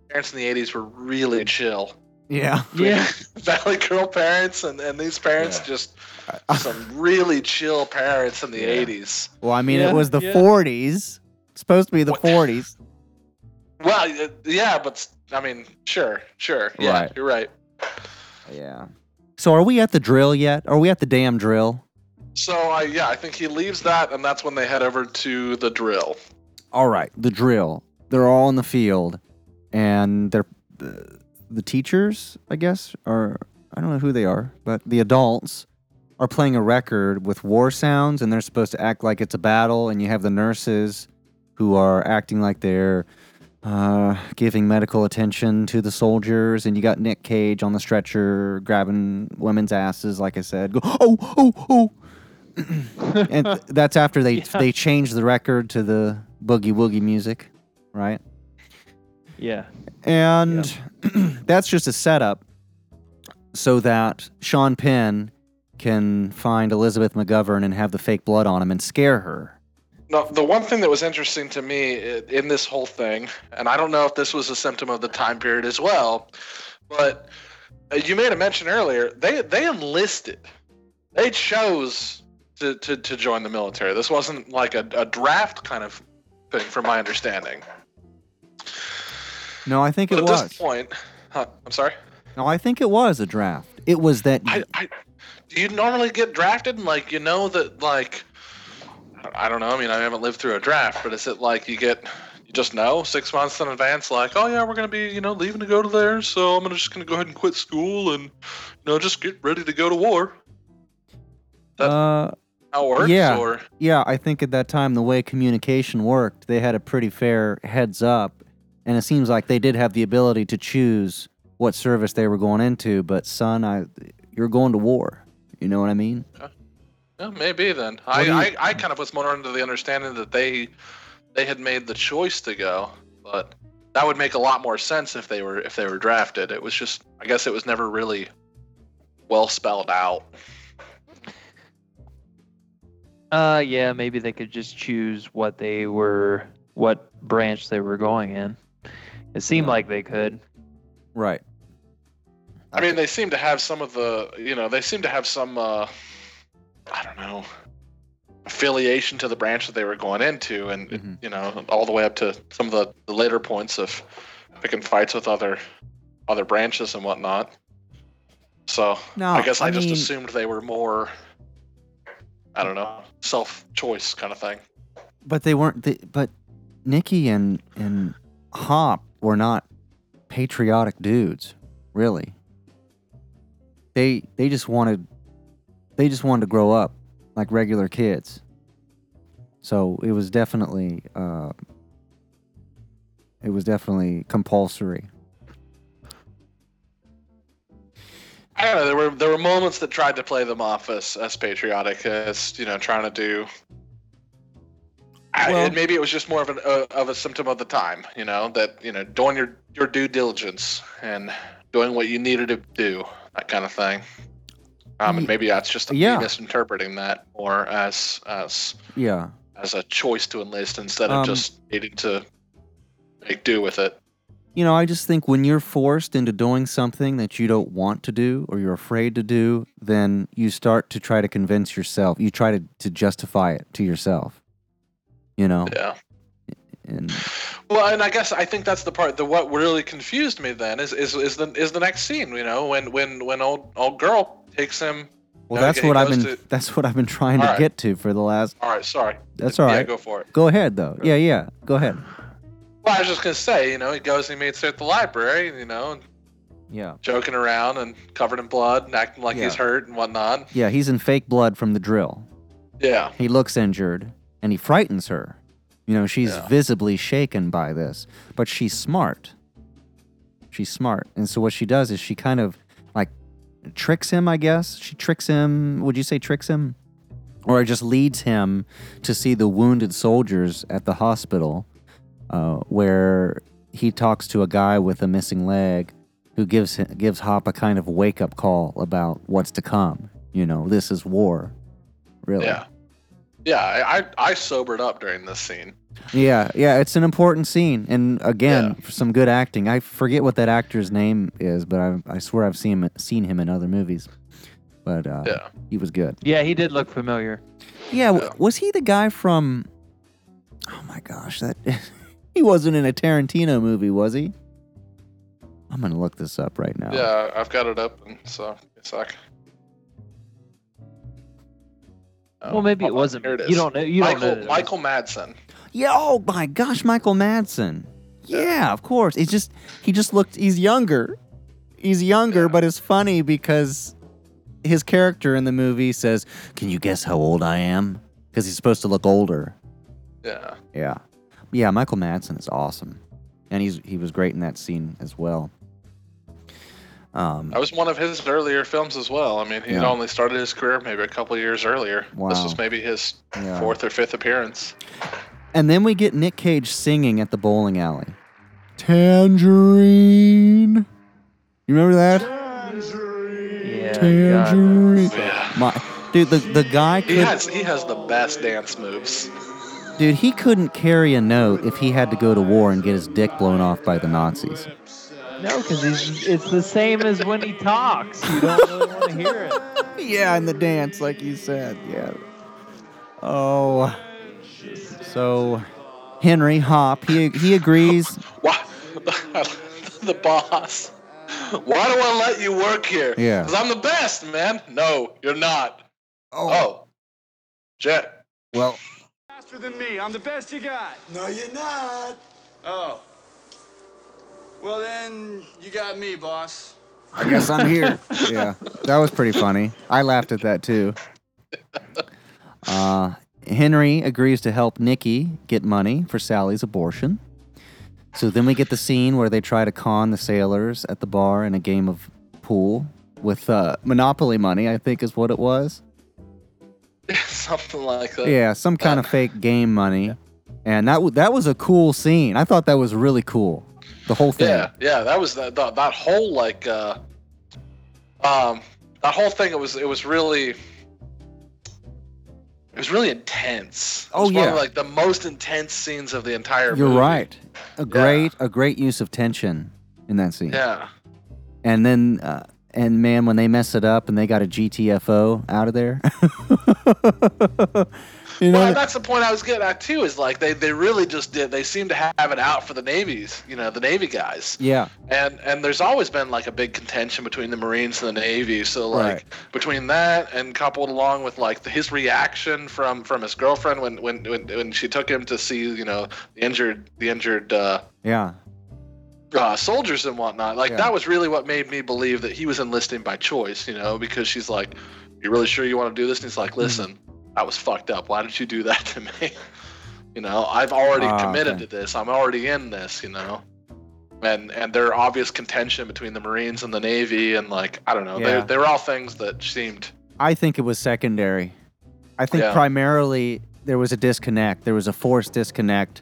parents in the 80s were really chill. Yeah. Valley Girl parents and these parents just some really chill parents in the 80s. Well, I mean, it was the 40s. It's supposed to be the 40s. Well, yeah, but I mean, sure. Yeah, right. You're right. Yeah. So are we at the drill yet? Are we at the damn drill? So, I think he leaves that, and that's when they head over to the drill. All right, the drill. They're all in the field, and they're the teachers, I guess, are, I don't know who they are, but the adults are playing a record with war sounds, and they're supposed to act like it's a battle, and you have the nurses who are acting like they're giving medical attention to the soldiers, and you got Nick Cage on the stretcher grabbing women's asses, like I said. Go, oh. And that's after they changed the record to the boogie woogie music, right? Yeah. And that's just a setup so that Sean Penn can find Elizabeth McGovern and have the fake blood on him and scare her. No, the one thing that was interesting to me in this whole thing, and I don't know if this was a symptom of the time period as well, but you made a mention earlier, they enlisted. They chose to join the military. This wasn't like a draft kind of thing, from my understanding. No, I think it was. At this point, I'm sorry? No, I think it was a draft. It was that... Do you normally get drafted? Like, you know that, like... I don't know. I mean, I haven't lived through a draft, but is it like you just know 6 months in advance, like, oh yeah, we're going to be, leaving to go to there. So I'm just going to go ahead and quit school and, just get ready to go to war. That's how it works? Yeah. Or? Yeah. I think at that time, the way communication worked, they had a pretty fair heads up. And it seems like they did have the ability to choose what service they were going into. But son, you're going to war. You know what I mean? Yeah. Yeah, maybe then. I kind of was more under the understanding that they had made the choice to go, but that would make a lot more sense if they were drafted. It was just, I guess it was never really well spelled out. Yeah, maybe they could just choose what branch they were going in. It seemed like they could. Right. I mean, they seem to have some of the, they seem to have some, I don't know, affiliation to the branch that they were going into, and mm-hmm. All the way up to some of the later points of picking fights with other branches and whatnot. So I just assumed they were more, I don't know, self-choice kind of thing. But they weren't. But Nikki and Hop were not patriotic dudes, really. They just wanted. They just wanted to grow up like regular kids. So it was definitely compulsory. I don't know. There were moments that tried to play them off as patriotic, as trying to do. Well, maybe it was just more of a symptom of the time, that doing your due diligence and doing what you needed to do, that kind of thing. And maybe that's just misinterpreting that more as a choice to enlist instead of just needing to make do with it. I just think when you're forced into doing something that you don't want to do or you're afraid to do, then you start to try to convince yourself. You try to justify it to yourself, Yeah. And I guess I think that's the part that what really confused me then is the next scene, when old girl takes him. Well, that's what I've been trying to get to for the last. All right, sorry. That's all right. Yeah, go for it. Go ahead though. Sure. Yeah. Go ahead. Well, I was just gonna say, he goes and he meets her at the library, Yeah. Joking around and covered in blood and acting like he's hurt and whatnot. Yeah, he's in fake blood from the drill. Yeah. He looks injured and he frightens her. She's visibly shaken by this, but she's smart. And so what she does is she kind of like tricks him, I guess. She tricks him. Would you say tricks him? Or just leads him to see the wounded soldiers at the hospital where he talks to a guy with a missing leg who gives Hop a kind of wake-up call about what's to come. This is war, really. Yeah. Yeah, I sobered up during this scene. Yeah, it's an important scene. And again, for some good acting. I forget what that actor's name is, but I swear I've seen him in other movies. But he was good. Yeah, he did look familiar. Yeah, was he the guy from... Oh my gosh, that he wasn't in a Tarantino movie, was he? I'm going to look this up right now. Yeah, I've got it up, and so it's like... Well, maybe it wasn't. Here it is. You don't know. Michael Madsen. Yeah. Oh my gosh, Michael Madsen. Yeah, of course. It's just he looked. He's younger. But it's funny because his character in the movie says, "Can you guess how old I am?" Because he's supposed to look older. Yeah. Yeah. Yeah. Michael Madsen is awesome, and he was great in that scene as well. That was one of his earlier films as well. I mean, he only started his career maybe a couple of years earlier. Wow. This was maybe his fourth or fifth appearance. And then we get Nick Cage singing at the bowling alley. Tangerine. You remember that? Tangerine. Yeah, Tangerine. Yeah. Dude, the guy could... He has the best dance moves. Dude, he couldn't carry a note if he had to go to war and get his dick blown off by the Nazis. No, because it's the same as when he talks. You don't really want to hear it. Yeah, and the dance, like you said. Yeah. Oh. So, Henry Hop, he agrees. Why? The boss. Why do I let you work here? Yeah. Because I'm the best, man. No, you're not. Oh. Jet. Well, faster than me. I'm the best you got. No, you're not. Oh. Well, then you got me, boss. I guess I'm here. Yeah, that was pretty funny. I laughed at that, too. Henry agrees to help Nikki get money for Sally's abortion. So then we get the scene where they try to con the sailors at the bar in a game of pool with Monopoly money, I think is what it was. Something like that. Yeah, some kind of fake game money. Yeah. And that was a cool scene. I thought that was really cool. The whole thing. Yeah, that was that whole that whole thing. It was really intense. Oh, it was one of the most intense scenes of the entire movie. You're right. A great use of tension in that scene. Yeah. And then when they mess it up and they got a GTFO out of there. You know, well, that's the point I was getting at too. Is they really just did. They seem to have it out for the navies, the Navy guys. Yeah. And there's always been a big contention between the Marines and the Navy. So right. Between that and coupled along with his reaction from his girlfriend when she took him to see the injured. Yeah. Soldiers and whatnot. That was really what made me believe that he was enlisting by choice. Because she's like, "You really sure you want to do this?" And he's like, "Listen. Mm-hmm. I was fucked up. Why did you do that to me? I've already committed to this. I'm already in this, And there are obvious contention between the Marines and the Navy, and I don't know. Yeah. They were all things that seemed. I think it was secondary. I think primarily there was a disconnect. There was a forced disconnect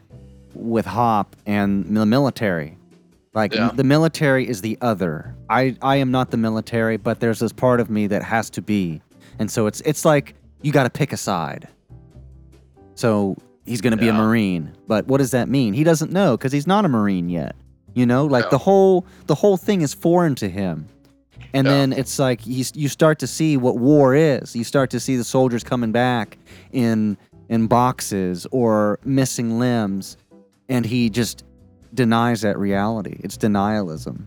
with Hop and the military. The military is the other. I am not the military, but there's this part of me that has to be, and so it's like. You got to pick a side. So he's going to be a Marine, but what does that mean? He doesn't know because he's not a Marine yet. The whole thing is foreign to him. And then it's you start to see what war is. You start to see the soldiers coming back in boxes or missing limbs, and he just denies that reality. It's denialism,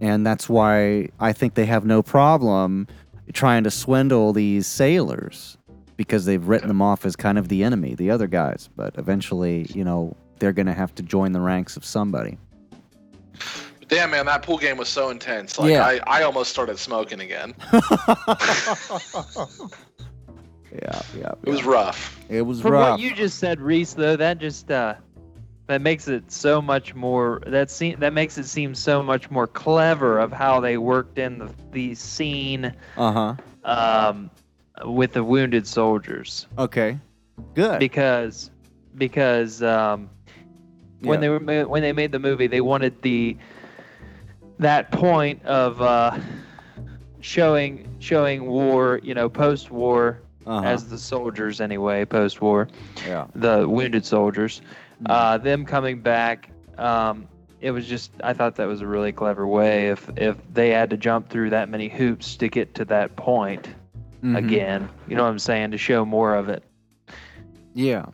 and that's why I think they have no problem trying to swindle these sailors because they've written them off as kind of the enemy, the other guys. But eventually, they're going to have to join the ranks of somebody. Damn, man, that pool game was so intense. I almost started smoking again. Yeah. It was rough. From what you just said, Reese, though, that just that makes it so much more. That makes it seem so much more clever of how they worked in the scene with the wounded soldiers. Okay, good. Because when they made the movie, they wanted that point of showing war, post war as the soldiers anyway, post war, the wounded soldiers. Them coming back, it was just. I thought that was a really clever way. If they had to jump through that many hoops to get to that point again, you know what I'm saying, to show more of it. Yeah.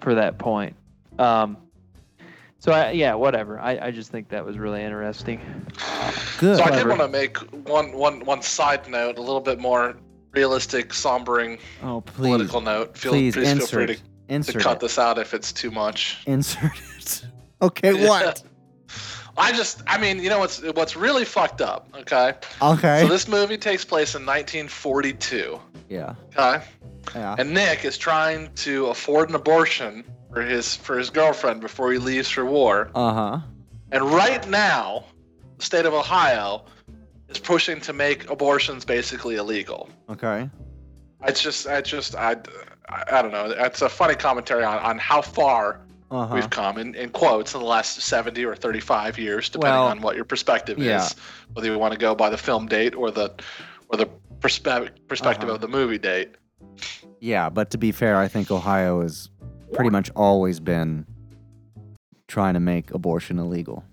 For that point, whatever. I just think that was really interesting. Good. So clever. I did want to make one side note, a little bit more realistic, sombering, political note. Please feel free to. Insert to cut this out if it's too much. Insert it. Okay, what? What's really fucked up, okay? Okay. So this movie takes place in 1942. Yeah. Okay? Yeah. And Nick is trying to afford an abortion for his girlfriend before he leaves for war. Uh-huh. And right now, the state of Ohio is pushing to make abortions basically illegal. Okay. I don't know. It's a funny commentary on how far we've come, in quotes, in the last 70 or 35 years, depending on what your perspective is, whether you want to go by the film date or the perspective of the movie date. Yeah, but to be fair, I think Ohio has pretty much always been trying to make abortion illegal.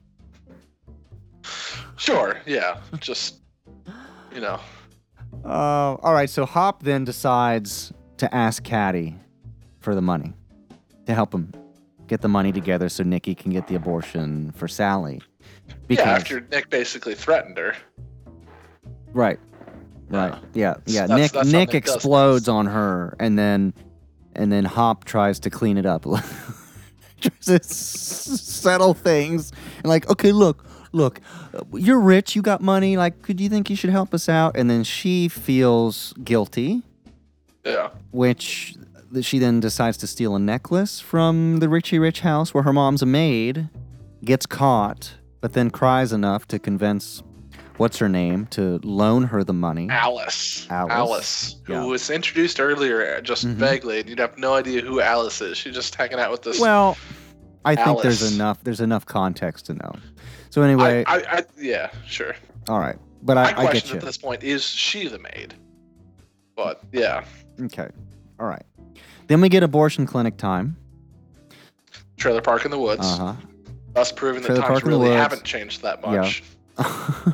Sure, yeah. Just, all right, so Hop then decides to ask Caddy for the money, to help him get the money together so Nikki can get the abortion for Sally. Because, after Nick basically threatened her. Right. Yeah. Nick explodes on her, and then and then Hop tries to clean it up. Tries to settle things. And like, okay, look, you're rich, you got money, like, could you think you should help us out? And then she feels guilty. Yeah. Which she then decides to steal a necklace from the Richie Rich house where her mom's a maid, gets caught, but then cries enough to convince... what's her name, to loan her the money. Alice, who was introduced earlier just vaguely, and you'd have no idea who Alice is. She's just hanging out with this. Well, I think there's enough context to know. So anyway. Yeah, sure. All right. But I get you. My question at this point, is she the maid? But, yeah. Okay. All right. Then we get abortion clinic time. Trailer Park in the Woods. Uh-huh. Thus proving that times really haven't changed that much. Yeah.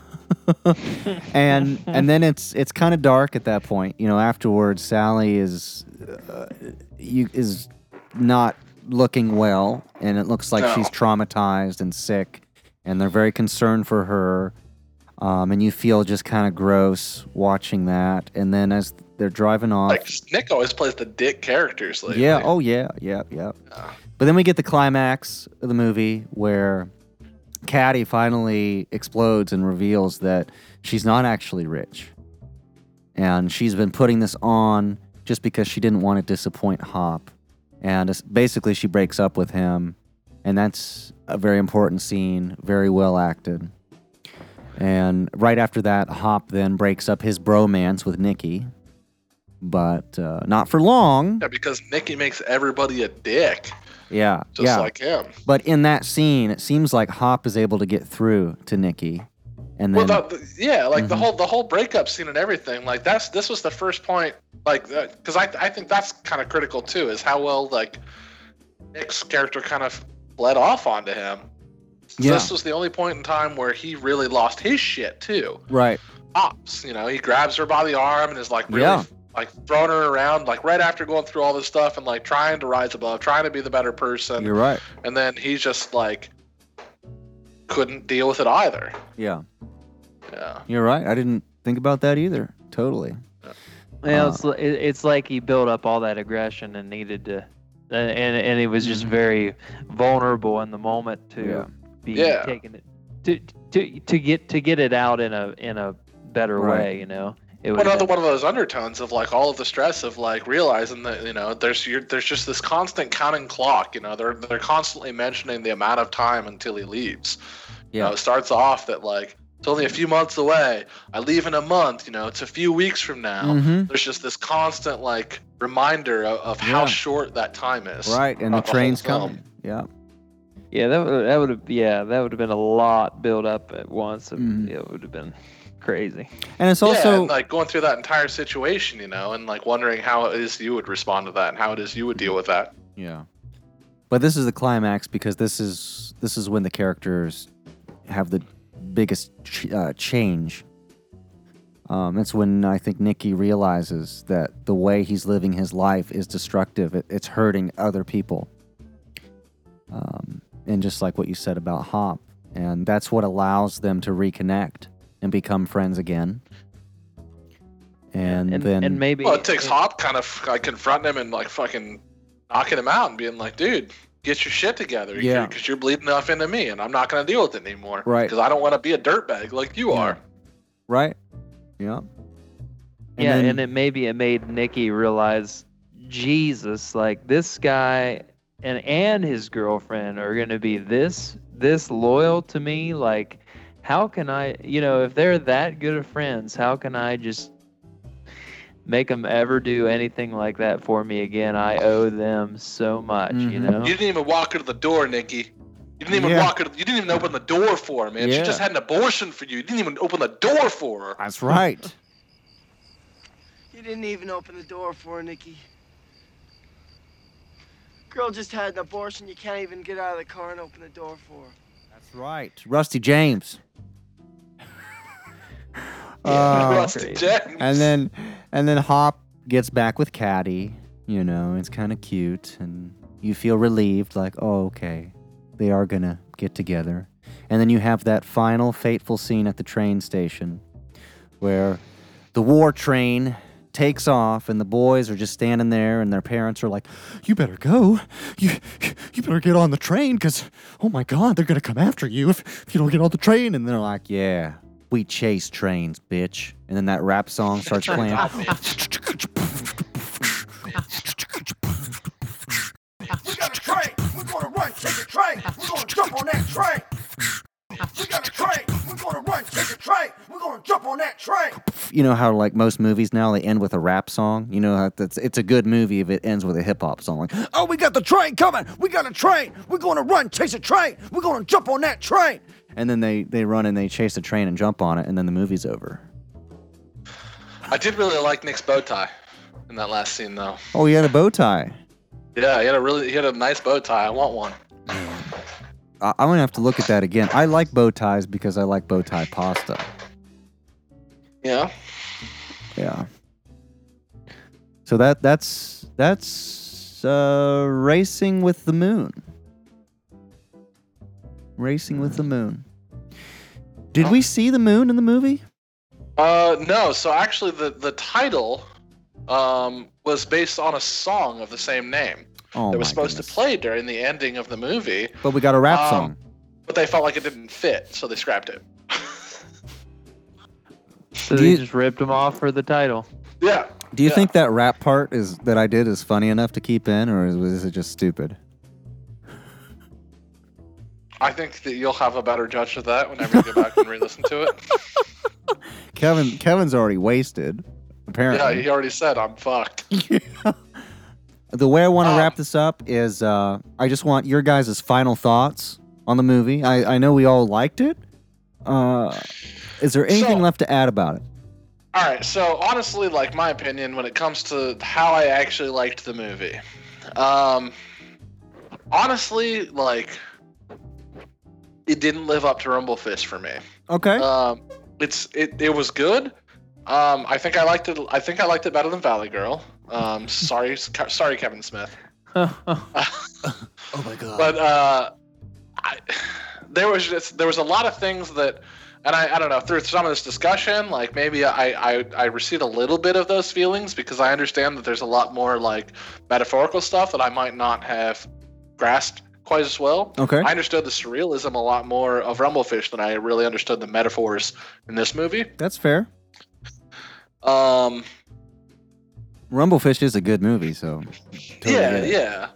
and then it's kind of dark at that point. You know, afterwards, Sally is not looking well, and it looks like she's traumatized and sick, and they're very concerned for her. And you feel just kind of gross watching that. And then as they're driving off, like Nick always plays the dick characters lately. Yeah. Oh yeah. But then we get the climax of the movie where Caddy finally explodes and reveals that she's not actually rich. And she's been putting this on just because she didn't want to disappoint Hop. And basically she breaks up with him. And that's a very important scene, very well acted. And right after that, Hop then breaks up his bromance with Nikki. But not for long. Yeah, because Nikki makes everybody a dick. Yeah, just like him. But in that scene, it seems like Hop is able to get through to Nikki, and then the whole breakup scene and everything. Like this was the first point. Like, because I think that's kind of critical too, is how well like Nick's character kind of bled off onto him. So this was the only point in time where he really lost his shit too. Right. Hops, you know, he grabs her by the arm and is like, really. Yeah. Like throwing her around, like right after going through all this stuff and like trying to rise above, trying to be the better person. You're right. And then he's just like couldn't deal with it either. Yeah. Yeah. You're right. I didn't think about that either. Totally. Yeah. Well, it's like he built up all that aggression and needed to, and he was just very vulnerable in the moment to be taken to get it out in a better way, you know. Another one of those undertones of like all of the stress of like realizing that, you know, there's just this constant counting clock. You know, they're constantly mentioning the amount of time until he leaves. Yeah. You know, it starts off that like it's only a few months away. I leave in a month. You know, it's a few weeks from now. Mm-hmm. There's just this constant like reminder of how short that time is. Right, and the train's coming. Yeah. Yeah, that would have been a lot built up at once. It would have been crazy. And it's also and like going through that entire situation, you know, and like wondering how it is you would respond to that and how it is you would deal with that. Yeah. But this is the climax because this is when the characters have the biggest change. It's when I think Nikki realizes that the way he's living his life is destructive. It's hurting other people. And just like what you said about Hop, and that's what allows them to reconnect and become friends again. And then maybe... Well, it takes Hop kind of like confronting him and like fucking knocking him out and being like, dude, get your shit together. Yeah. Because you're bleeding off into me and I'm not going to deal with it anymore. Right. Because I don't want to be a dirtbag like you are. Right. Yeah. And it maybe it made Nikki realize, Jesus, like this guy and his girlfriend are going to be this loyal to me, like... How can I, you know, if they're that good of friends, how can I just make them ever do anything like that for me again? I owe them so much, you know? You didn't even walk her to the door, Nikki. You didn't even walk her. You didn't even open the door for her, man. Yeah. She just had an abortion for you. You didn't even open the door for her. That's right. You didn't even open the door for her, Nikki. Girl just had an abortion. You can't even get out of the car and open the door for her. That's right. Rusty James. And then Hop gets back with Caddy. You know, it's kind of cute, and you feel relieved, like, oh, okay, they are gonna get together. And then you have that final fateful scene at the train station, where the war train takes off, and the boys are just standing there, and their parents are like, you better go. You better get on the train, because, oh my God, they're going to come after you if you don't get on the train. And they're like, yeah, we chase trains, bitch. And then that rap song starts playing. We got a train. We're going to run, take a train. We're going to jump on that train. We got a train. We're going to run, take a train. We're going to jump on that train. You know how, like, most movies now, they end with a rap song? You know, it's a good movie if it ends with a hip-hop song. Like, oh, we got the train coming. We got a train. We're going to run, chase a train. We're going to jump on that train. And then they run and they chase the train and jump on it, and then the movie's over. I did really like Nick's bow tie in that last scene, though. Oh, he had a bow tie. Yeah, he had a nice bow tie. I want one. I'm going to have to look at that again. I like bow ties because I like bow tie pasta. Yeah. So that's Racing with the Moon. Racing with the Moon. Did we see the moon in the movie? No. So actually the title was based on a song of the same name that was supposed to play during the ending of the movie. But we got a rap song. But they felt like it didn't fit, so they scrapped it. So they just ripped them off for the title. Yeah. Do you think that rap part that I did is funny enough to keep in, or is it just stupid? I think that you'll have a better judge of that whenever you go back and re-listen to it. Kevin's already wasted. Apparently. Yeah, he already said I'm fucked. Yeah. The way I want to wrap this up is I just want your guys' final thoughts on the movie. I know we all liked it. Is there anything left to add about it? All right. So honestly, like, my opinion when it comes to how I actually liked the movie. Honestly, like, it didn't live up to Rumblefish for me. Okay. It was good. I think I liked it better than Valley Girl. Sorry, Kevin Smith. Oh my God. But there was a lot of things that, and I don't know, through some of this discussion, like, maybe I received a little bit of those feelings, because I understand that there's a lot more, like, metaphorical stuff that I might not have grasped quite as well. Okay. I understood the surrealism a lot more of Rumblefish than I really understood the metaphors in this movie. That's fair. Rumblefish is a good movie, so totally yeah.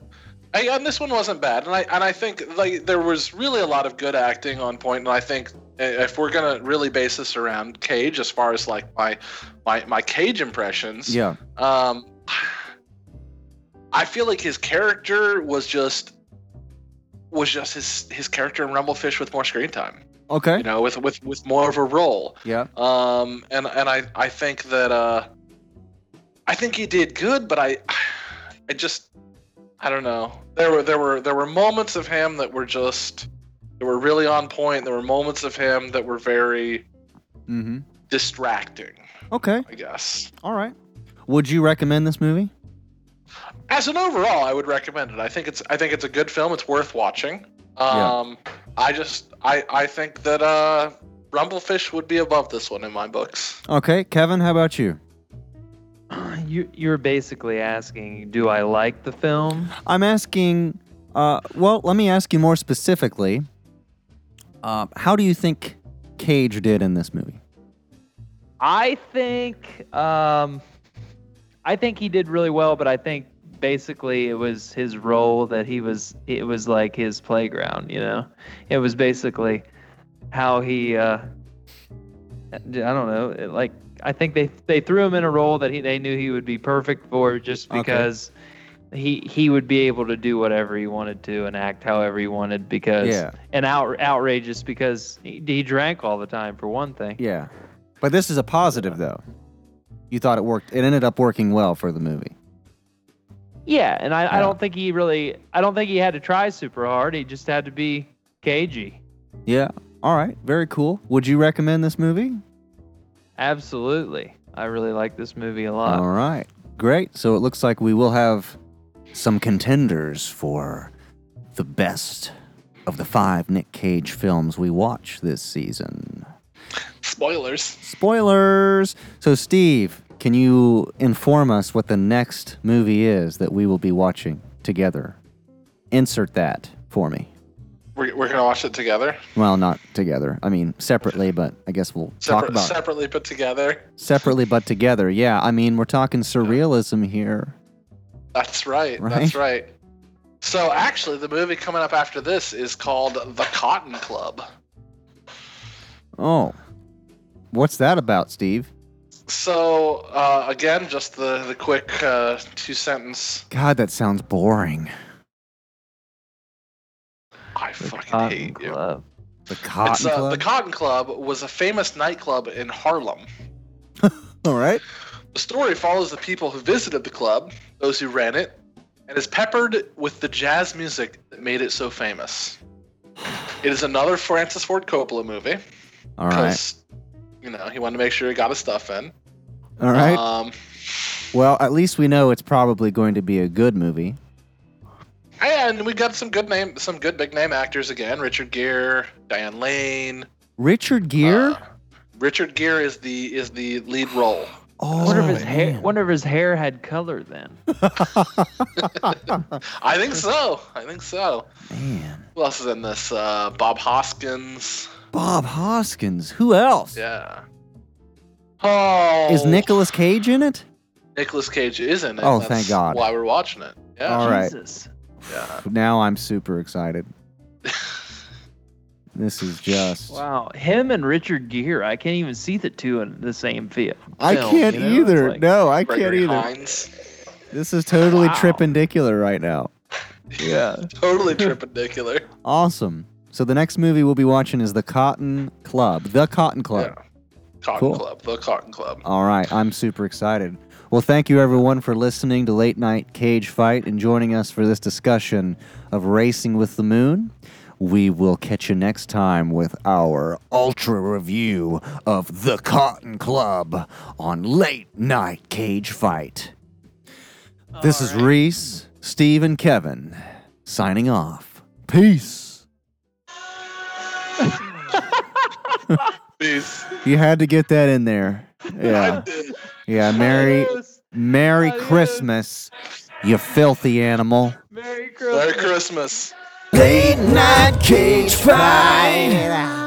And this one wasn't bad, and I think, like, there was really a lot of good acting on point, and I think if we're gonna really base this around Cage, as far as like my Cage impressions, I feel like his character was just his character in Rumblefish with more screen time. Okay. You know, with more of a role. Yeah. And I think that I think he did good, but I don't know. There were moments of him that were really on point. There were moments of him that were very distracting. Okay. I guess. All right. Would you recommend this movie? As an overall, I would recommend it. I think it's a good film. It's worth watching. Yeah. I think that Rumblefish would be above this one in my books. Okay, Kevin, how about you? You're basically asking, do I like the film? I'm asking, well, let me ask you more specifically. How do you think Cage did in this movie? I think he did really well, but I think basically it was his role that it was like his playground, you know? It was basically how he, I don't know, it, like, I think they threw him in a role that they knew he would be perfect for, just because he would be able to do whatever he wanted to and act however he wanted, because, and outrageous, because he drank all the time, for one thing. Yeah. But this is a positive, though. You thought it worked. It ended up working well for the movie. Yeah, and I don't think he really... I don't think he had to try super hard. He just had to be cagey. Yeah. All right. Very cool. Would you recommend this movie? Absolutely. I really like this movie a lot. All right. Great. So it looks like we will have some contenders for the best of the 5 Nick Cage films we watch this season. Spoilers. So, Steve... Can you inform us what the next movie is that we will be watching together? Insert that for me. We're going to watch it together? Well, not together. I mean, separately, but I guess we'll talk about separately, it. But together. Separately, but together. Yeah, I mean, we're talking surrealism here. That's right. That's right. So, actually, the movie coming up after this is called The Cotton Club. Oh. What's that about, Steve? So, again, just the quick two-sentence. God, that sounds boring. I fucking hate you. The Cotton Club? The Cotton Club was a famous nightclub in Harlem. All right. The story follows the people who visited the club, those who ran it, and is peppered with the jazz music that made it so famous. It is another Francis Ford Coppola movie. All right. You know, he wanted to make sure he got his stuff in. All right. Well, at least we know it's probably going to be a good movie. And we got some good big name actors again. Richard Gere, Diane Lane. Richard Gere? Richard Gere is the lead role. Oh, wonder if his hair had color then. I think so. Man. Who else is in this? Bob Hoskins. Bob Hoskins. Who else? Yeah. Oh. Is Nicolas Cage in it? Nicolas Cage is in it. Oh, that's thank God. Why we're watching it. Yeah. All right. Jesus. Yeah. Now I'm super excited. This is just... Wow. Him and Richard Gere. I can't even see the two in the same film. I can't either. Like Hines. This is totally tripendicular right now. Yeah. Totally tripendicular. Awesome. So the next movie we'll be watching is The Cotton Club. The Cotton Club. Yeah. The Cotton Club. All right. I'm super excited. Well, thank you, everyone, for listening to Late Night Cage Fight and joining us for this discussion of Racing with the Moon. We will catch you next time with our ultra review of The Cotton Club on Late Night Cage Fight. This is Reese, Steve, and Kevin signing off. Peace. Peace. You had to get that in there. Yeah. I did. Yeah. Merry Christmas, you filthy animal. Merry Christmas. Late Night Cage Fight.